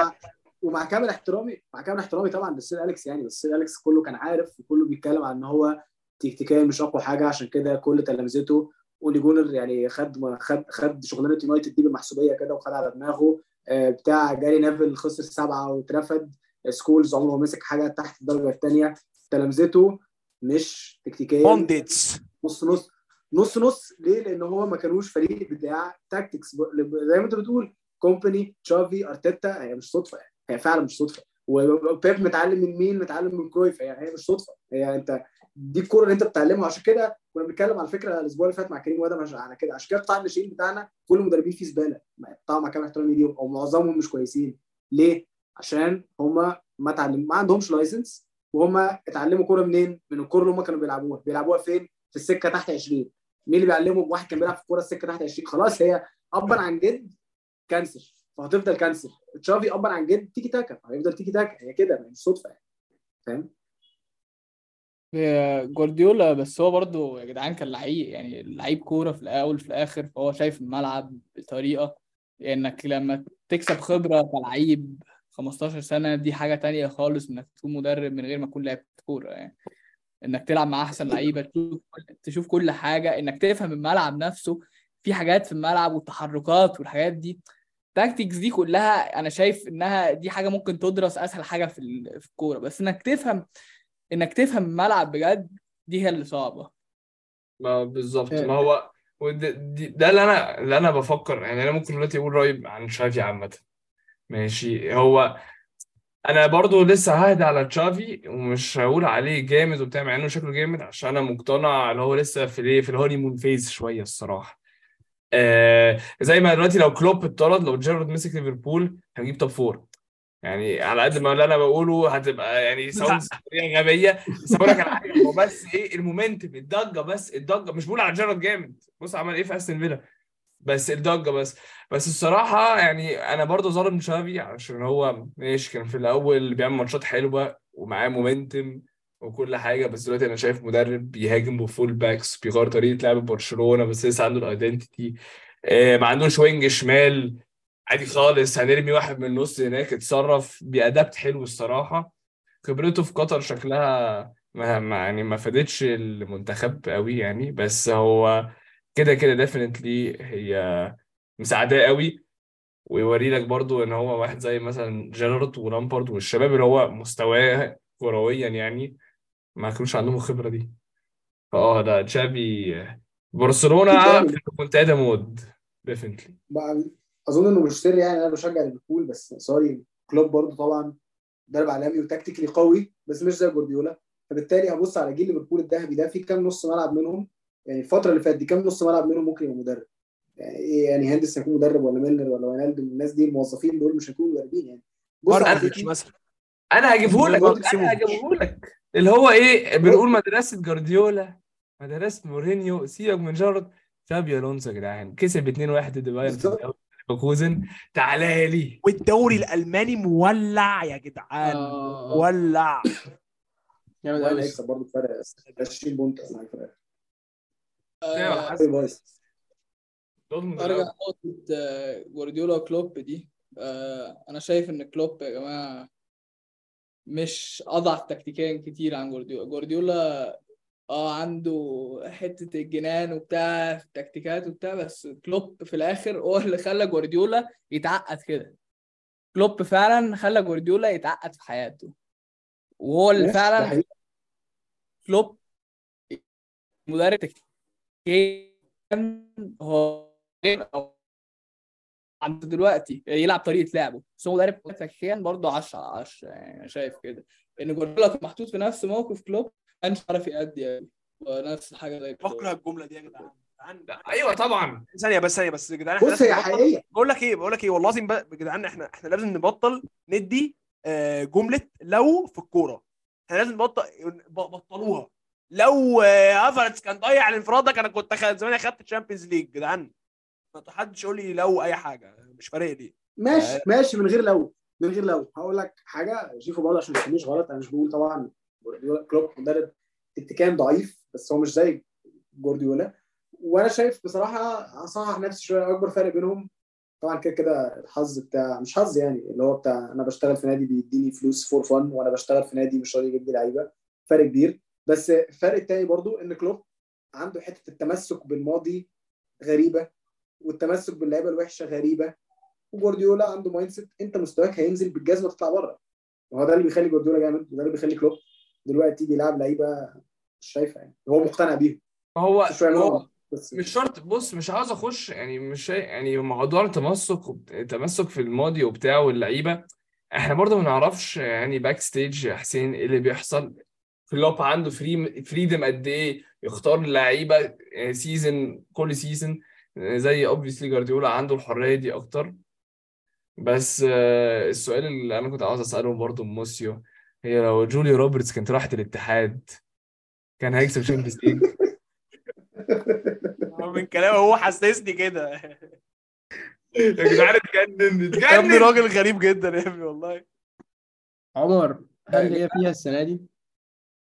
ومع كامل احترامي طبعا للسير أليكس، يعني السير أليكس كله كان عارف وكله بيتكلم عن ان هو تكتيكيا مش اقوى حاجه، عشان كده كل تلامذته. اولي جونر يعني خد شغلانه يونايتد دي بالمحسوبيه كده وخد على دماغه. بتاع جاري نيفل خسر 7 واترفد. سكولز عمره ماسك حاجه تحت الدرجه الثانيه. تلامذته مش تكتيكيا، بونديتس نص ليه؟ لان هو ما كانوش فريق بتاع تاكتكس زي ما انت بتقول. كومباني، تشافي، ارتيتا، هي مش صدفه، هي فعلا مش صدفه. وبيب متعلم من مين؟ متعلم من كرويف. يعني هي مش صدفه، هي انت دي الكوره اللي انت بتعلمها. عشان كده كنا بنتكلم على الفكره الاسبوع اللي فات مع كريم وادم على كده. عشان كده قطاع الناشئين بتاعنا كل المدربين فيه زباله، طبعا كان احترامي ليهم او معظمهم مش كويسين. ليه؟ عشان هم ما عندهمش لايسنس، وهم اتعلموا كوره منين؟ من الكوره اللي هم كانوا بيلعبوها فين؟ في السكه تحت 20. مين اللي بيعلمه؟ واحد كان بيلعب في الكوره السكه تحت 20. خلاص، هي ابا عن جد كانسر، فهتفضل كانسر. تشافي ابا عن جد تيكي تاكا، هيفضل تيكي تاكا. هي كده مش صدفه يعني. فاهم؟ جوارديولا بس هو برضه يا جدعان كان لعيب، يعني لعيب كوره في الاول في الاخر. فهو شايف الملعب بطريقه، انك لما تكسب خبره كلعيب 15 سنه دي حاجه تانية خالص، انك تكون مدرب من غير ما تكون لعيب كوره. يعني انك تلعب مع احسن لعيبه، تشوف كل حاجه، انك تفهم الملعب نفسه، في حاجات في الملعب والتحركات والحاجات دي، التاكتكس دي كلها. انا شايف انها دي حاجه ممكن تدرس، اسهل حاجه في الكوره. بس انك تفهم الملعب بجد دي هي اللي صعبه. ما بالظبط، ما هو ده اللي انا بفكر. يعني انا ممكن دلوقتي اقول رايي عن تشافي عامه. ماشي، هو انا برضو لسه ههد على تشافي ومش هقول عليه جامد وبتاع، مع انه شكله جامد، عشان انا مقتنع ان هو لسه في الهوني مون فيز شويه الصراحه. زي ما دلوقتي لو كلوب اتطرد، لو جيرارد مسك ليفربول هنجيب توب 4. يعني على قد ما اللي انا بقوله هتبقى يعني ساوندز طريقه غبيه، بس هقول لك على حاجه. هو بس ايه المومنتم، الضجه، بس الضجه. مش بقول على جيرارد جامد، بص عمل ايه في استون فيلا، بس الضجه بس الصراحه. يعني انا برضو ظالم تشافي عشان هو ماشي كان في الاول بيعمل ماتشات حلوه ومعاه مومنتم وكل حاجه، بس دلوقتي انا شايف مدرب بيهاجم بفول باكس، بيغير طريقه لعب برشلونه، بس لسه عنده الايدنتيتي. ما عندوش وينج شمال عادي خالص، هنرمي واحد من النص هناك يتصرف. بيأدبت حلو الصراحه. خبرته في قطر شكلها ما فادتش المنتخب قوي يعني، بس هو كده ديفينتلي هي مساعده قوي. ويوري لك برضو ان هو واحد زي مثلا جيرارد ولامبارد والشباب اللي هو مستواه كرويا يعني ما كانوش عندهم الخبره دي. ده تشافي برشلونه في منتهى مود ديفينتلي. اظن انه مش سر يعني انا بشجع ليفربول، بس سوري كلوب برضو طبعا مدرب عالمي وتكتيكلي قوي، بس مش زي جوارديولا. فبالتالي هبص على جيل ليفربول الذهبي ده في كام نص ملعب منهم، يعني الفتره اللي فاتت دي كام نص ملعب منهم ممكن يبقى مدرب. يعني هندس هيكون مدرب، ولا ميلنر، ولا رونالدو، الناس دي الموظفين دول مش هيكونوا مدربين. يعني انا هجيبهولك اللي هو ايه بنقول مدرسه جوارديولا، مدرسه مورينيو، سيبك من جارد. تشابي الونسو يا جدعان كسب 2-1 دبي بكوزن، تعالى لي والدوري الالماني مولع يا جدعان. مولع جامد قوي. هيكسب برضه فرق 20 بونت معاك في الاخر. ايوه حاسس بايس دول. ارجع نقطه جوارديولا وكلوب دي. انا شايف ان كلوب يا جماعه مش اضعف تكتيكيا كتير عن جوارديولا. جوارديولا عنده حته الجنان وبتاع في التكتيكات وبتاع، بس كلوب في الاخر هو اللي خلى جوارديولا يتعقد كده. كلوب فعلا خلى جوارديولا يتعقد في حياته، وهو اللي فعلا كلوب مدرب تكتيكي. هو عند دلوقتي يلعب طريقه لعبه، بس هو مدرب تكتيكيا برضه 10 على 10. يعني انا شايف كده ان جوارديولا محطوط في نفس موقف كلوب، مش عارف يأدي يعني. ونفس الحاجه دي بكره الجمله دي يا جدعان. ايوه طبعا. ثانيه بس يا جدعان، احنا حقيقي بقول لك ايه والله العظيم يا جدعان، احنا لازم نبطل ندي جمله لو في الكوره. احنا لازم بطلوها. لو افرتس كان ضيع الانفراد ده كان كنت زمان اخدت الشامبيونز ليج يا جدعان. ما حدش يقول لي لو اي حاجه، مش فارق لي. ماشي من غير لو هقول لك حاجه شيفو برضه عشان ما تفهمنيش غلط. انا مش بقول طبعا كلوب مدرب تكتيكيا ضعيف، بس هو مش زي جوارديولا. وانا شايف بصراحه هصحح نفسي شويه. اكبر فرق بينهم طبعا كده الحظ بتاع، مش حظ يعني، اللي هو بتاع انا بشتغل في نادي بيديني فلوس فور فن، وانا بشتغل في نادي مش راضي يجيب لي لعيبه. فرق كبير. بس الفرق الثاني برضو ان كلوب عنده حته التمسك بالماضي غريبه، والتمسك باللعيبه الوحشه غريبه. وجوارديولا عنده مايندسيت انت مستواك هينزل بالجزمه تطلع بره. وهو ده اللي بيخلي جوارديولا جامد، وده اللي بيخلي كلوب دلوقتي بيلعب لعيبه مش شايفه يعني. هو مقتنع بيه. هو مش شرط. بص مش عايز اخش يعني، مش يعني موضوع تمسك في الماضي وبتاع واللعيبه. احنا برضه ما نعرفش يعني باك ستيج يا حسين اللي بيحصل. كلوب عنده فريدم قد ايه يختار اللعيبه سيزون كل سيزون، زي اوبفيسلي جوارديولا عنده الحريه دي اكتر. بس السؤال اللي انا كنت عاوز اساله برضه موسيو، هي لو جولي روبرتس كانت راحت الاتحاد كان هيكسب شامبيونز ليج. من كلامه هو حسسني كده يا جدعان. اتجنن يا راجل، غريب جدا يا ابني والله. عمر هل هي فيها السنه دي؟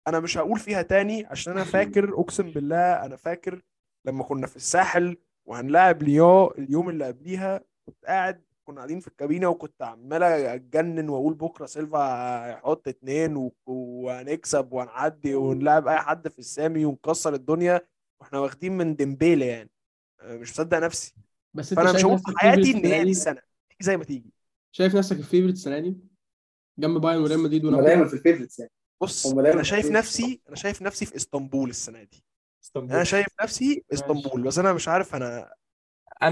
انا مش هقول فيها تاني، عشان انا فاكر اقسم بالله انا فاكر لما كنا في الساحل وهنلعب ليو اليوم اللي قبليها، كنت قاعد كنا قاعدين في الكابينه وكنت عمال اتجنن واقول بكره سيلفا هيحط 2 وهنكسب وهنعدي ونلعب اي حد في السامي ونكسر الدنيا، واحنا واخدين من ديمبيلي يعني. مش مصدق نفسي. بس فانا مش هشوف حياتي ان هي السنه تيجي زي ما تيجي. شايف نفسك الفيفوريت السنه دي جنب بايرن وريال مدريد ونابولي في الفيفوريت يعني. بص انا شايف نفسي في اسطنبول السنه دي. انا شايف نفسي اسطنبول، بس انا مش عارف. انا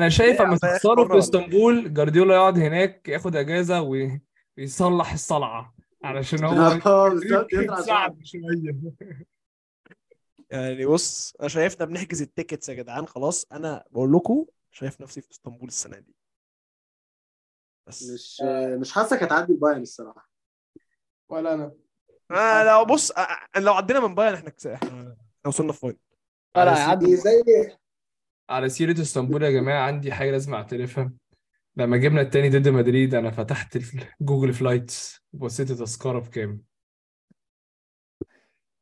شايف اما تخسروا في اسطنبول جوارديولا يقعد هناك ياخد اجازه ويصلح الصلعه علشان هو صعب شويه يعني. بص انا شايفنا بنحجز التيكتس يا جدعان خلاص. انا بقول لكم شايف نفسي في اسطنبول السنه دي، بس مش حاسه هتعدي البايرن الصراحه. ولا انا لو بص لو عدينا من بايرن احنا وصلنا فاينل. هيعدي زي على سيرة اسطنبول يا جماعة، عندي حاجة لازم اعترفها. لما جبنا التاني ضد مدريد انا فتحت جوجل فلايتس وبصيت التذكرة بكام.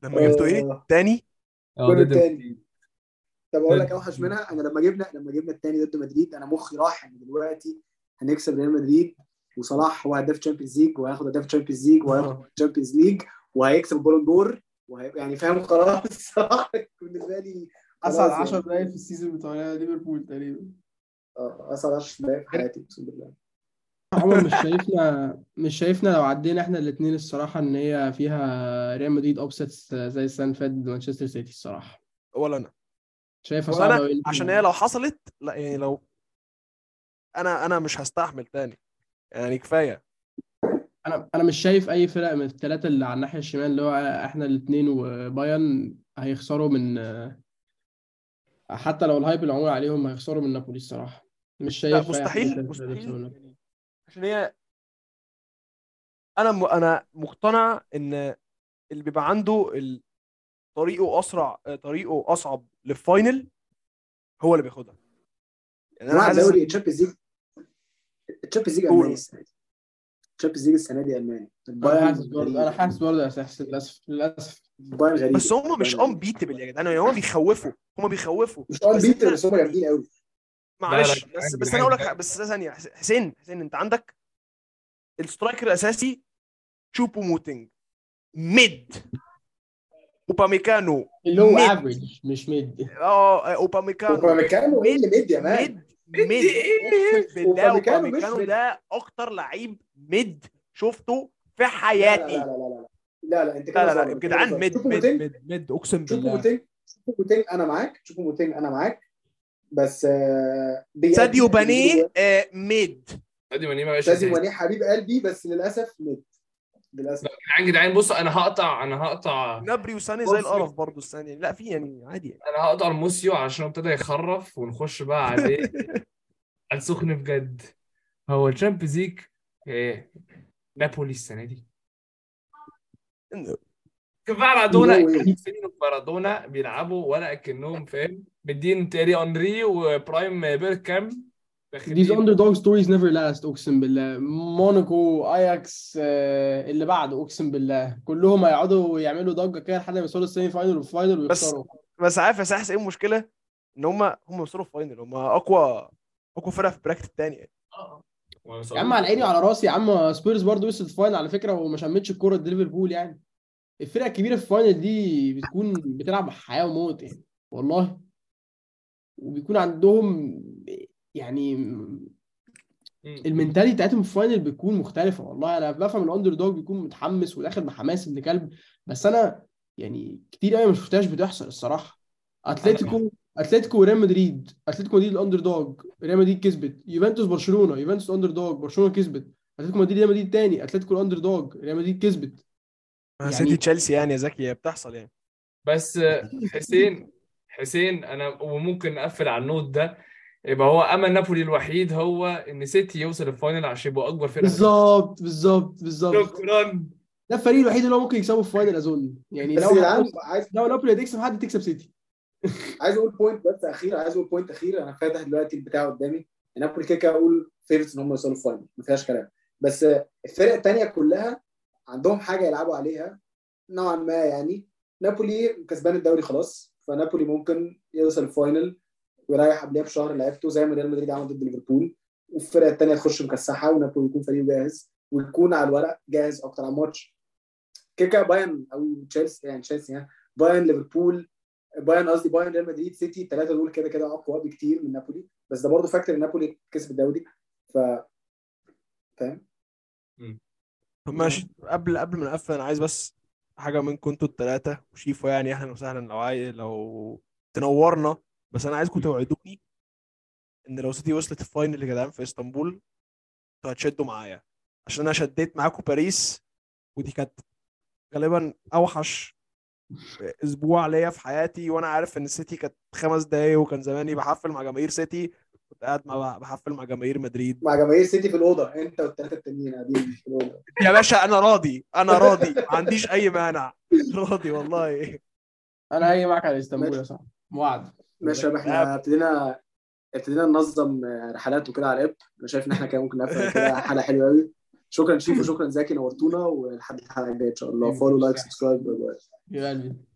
لما جبتوا ايه التاني؟ ضد مدريد. طب اقول لك اوحش منها، انا لما جبنا التاني ضد مدريد انا مخي راح ان دلوقتي هنكسب ريال مدريد، وصلاح هو هداف تشامبيونز ليج وهياخد هداف تشامبيونز ليج وهياخد تشامبيونز ليج وهيكسب البالون دور يعني فاهم. خلاص بالنسبة لي أصعد 10 دقايق في السيزون بتاع ليفربول تقريبا. أصعد 10 دقايق في حياتي بسم الله. عمر مش شايفنا لو عدينا احنا الاثنين الصراحة ان هي فيها ريال مدريد أوبسيتس زي السنة اللي فاتت مانشستر سيتي الصراحة. ولا أنا شايفها صعبة عشان هي لو حصلت لا يعني لو أنا مش هستحمل تاني يعني كفاية. أنا مش شايف أي فرق من الثلاثة اللي على الناحية الشمال اللي هو احنا الاثنين وبايرن هيخسروا من، حتى لو الهايب اللي معمول عليهم هيخسروا من نابولي الصراحه. مش شايف مستحيل عشان هي انا مقتنع ان اللي بيبقى عنده طريقه اصعب للفاينل هو اللي بياخدها يعني. انا عايز اقول تشامبيونز ليج السنه دي الماني. انا حاسس برضه اساس للاسف بايرن غريب. بس هم مش انبيتبل يا جدعان. هم بيخوفوا مش انبيتبل، بس هم جامدين قوي معلش. بس انا اقول لك بس ثانيه. حسين انت عندك السترايكر الاساسي تشوبو موتينج ميد، اوباميكانو اللي هو افريج مش ميد. اوباميكانو ايه اللي ميد يا مان؟ ميد بالله، اوباميكانو ده اكتر لعيب ميد شفته في حياتي. لا انت كده غلط يا جدعان. ميد اقسم بالله. شوفوا بوتين انا معاك بس ساديو بانيه ميد. ساديو بانيه ما ساديو بانيه حبيب قلبي بس للاسف ميد للاسف. يا جدعان بص انا هقطع نابري وساني زي القرف برضو الثانيه. لا في يعني عادي يعني. انا هقطع موسيو عشان ابتدى يخرف ونخش بقى عليه على سخن بجد. هو الشامبيونز ليج نابولي السنه دي كفارادونا سنين وبارادونا بيلعبوا ولا اكنهم فاهم مدين تيري اونري وبرايم بيركام. These underdog stories never last. أقسم بالله موناكو اياكس اللي بعده أقسم بالله كلهم هيقعدوا يعملوا ضجة كده لحد ما يوصلوا السيمي فاينل والفاينل ويخسروا. بس عارف يا ساحس ايه المشكلة؟ ان هم يوصلوا الفاينل، هم اقوى فرقة في براكت الثانية. يا عم على عيني وعلى راسي يا عم. سبيرز برضه وصلت الفاينل على فكرة وما شمتش الكورة دي ليفربول. يعني الفرقة الكبيرة في الفاينل دي بتكون بتلعب حياة وموت يعني والله، وبيكون عندهم يعني المنتاليتي بتاعتهم في الفاينل بتكون مختلفه والله. انا بفهم الاندر دوج بيكون متحمس وداخل بحماس ابن كلب، بس انا يعني كتير قوي ما شفتهاش بتحصل الصراحه. اتلتيكو ريال مدريد الاندر دوج، ريال مدريد كسبت. يوفنتوس برشلونه، يوفنتوس اندر دوج، برشلونه كسبت. اتلتيكو مدريد ريال مدريد تاني، اتلتيكو الاندر دوج، ريال مدريد كسبت. سيتي تشيلسي يعني يا زكي بتحصل يعني. بس حسين انا وممكن نقفل على النوت ده. يبقى هو امل نابولي الوحيد هو ان سيتي يوصل الفاينل عشان يبقى اكبر فرقه. بالظبط شكرا. ده الفريق الوحيد اللي هو ممكن يكسبوا الفاينل اظن يعني. لو نابولي تكسب حد تكسب سيتي. عايز اقول بوينت بس اخير، انا فاتح دلوقتي البتاع قدامي. نابولي كده اقول فيفرتس ان هم يوصلوا الفاينل ما فيهاش كلام، بس الفرق الثانيه كلها عندهم حاجه يلعبوا عليها نوعا ما يعني. نابولي كسبان الدوري خلاص، فنابولي ممكن يوصل الفاينل ويريح قبلها بشهر لعبته زي ما ريال مدريد عمل ضد ليفربول، والفرقه الثانيه تخش مكسحه ونابولي يكون فريق جاهز ويكون على الورق جاهز اكتر على الماتش. كيكا بايرن او تشيلسي بايرن ليفربول، بايرن ريال مدريد سيتي، الثلاثه دول كده كده اقوى بكتير من نابولي. بس ده برضه فاكتور ان نابولي كسب الدوري فاهم. ماشي قبل ما نقفل انا عايز بس حاجه منكم انتوا الثلاثه وشيفو يعني. اهلا وسهلا لو عايز لو تنورنا، بس انا عايزكم توعدوني ان لو سيتي وصلت الفاينل يا جدعان في اسطنبول انتوا هتشدوا معايا، عشان انا شديت معاكم باريس ودي كانت غالبا اوحش اسبوع ليا في حياتي. وانا عارف ان السيتي كانت 5 دقايق وكان زماني بحفل مع جماهير سيتي، كنت قاعد بحفل مع جماهير مدريد مع جماهير سيتي في الاوضه. انت والثلاثه التانيين قاعدين في الاوضه يا باشا. انا راضي ما عنديش اي مانع، راضي والله. انا هاجي معاك على اسطنبول يا صاحبي، موعد ماشي. احنا ابتدينا ننظم رحلات وكده على الاب. انا شايف ان احنا كده ممكن نقفل كده حلقه حلوه قوي. شكرا شيفو، شكرا زكي، نورتونا، ولحد الحلقه الجايه ان شاء الله. فولو لايك سبسكرايب باي باي.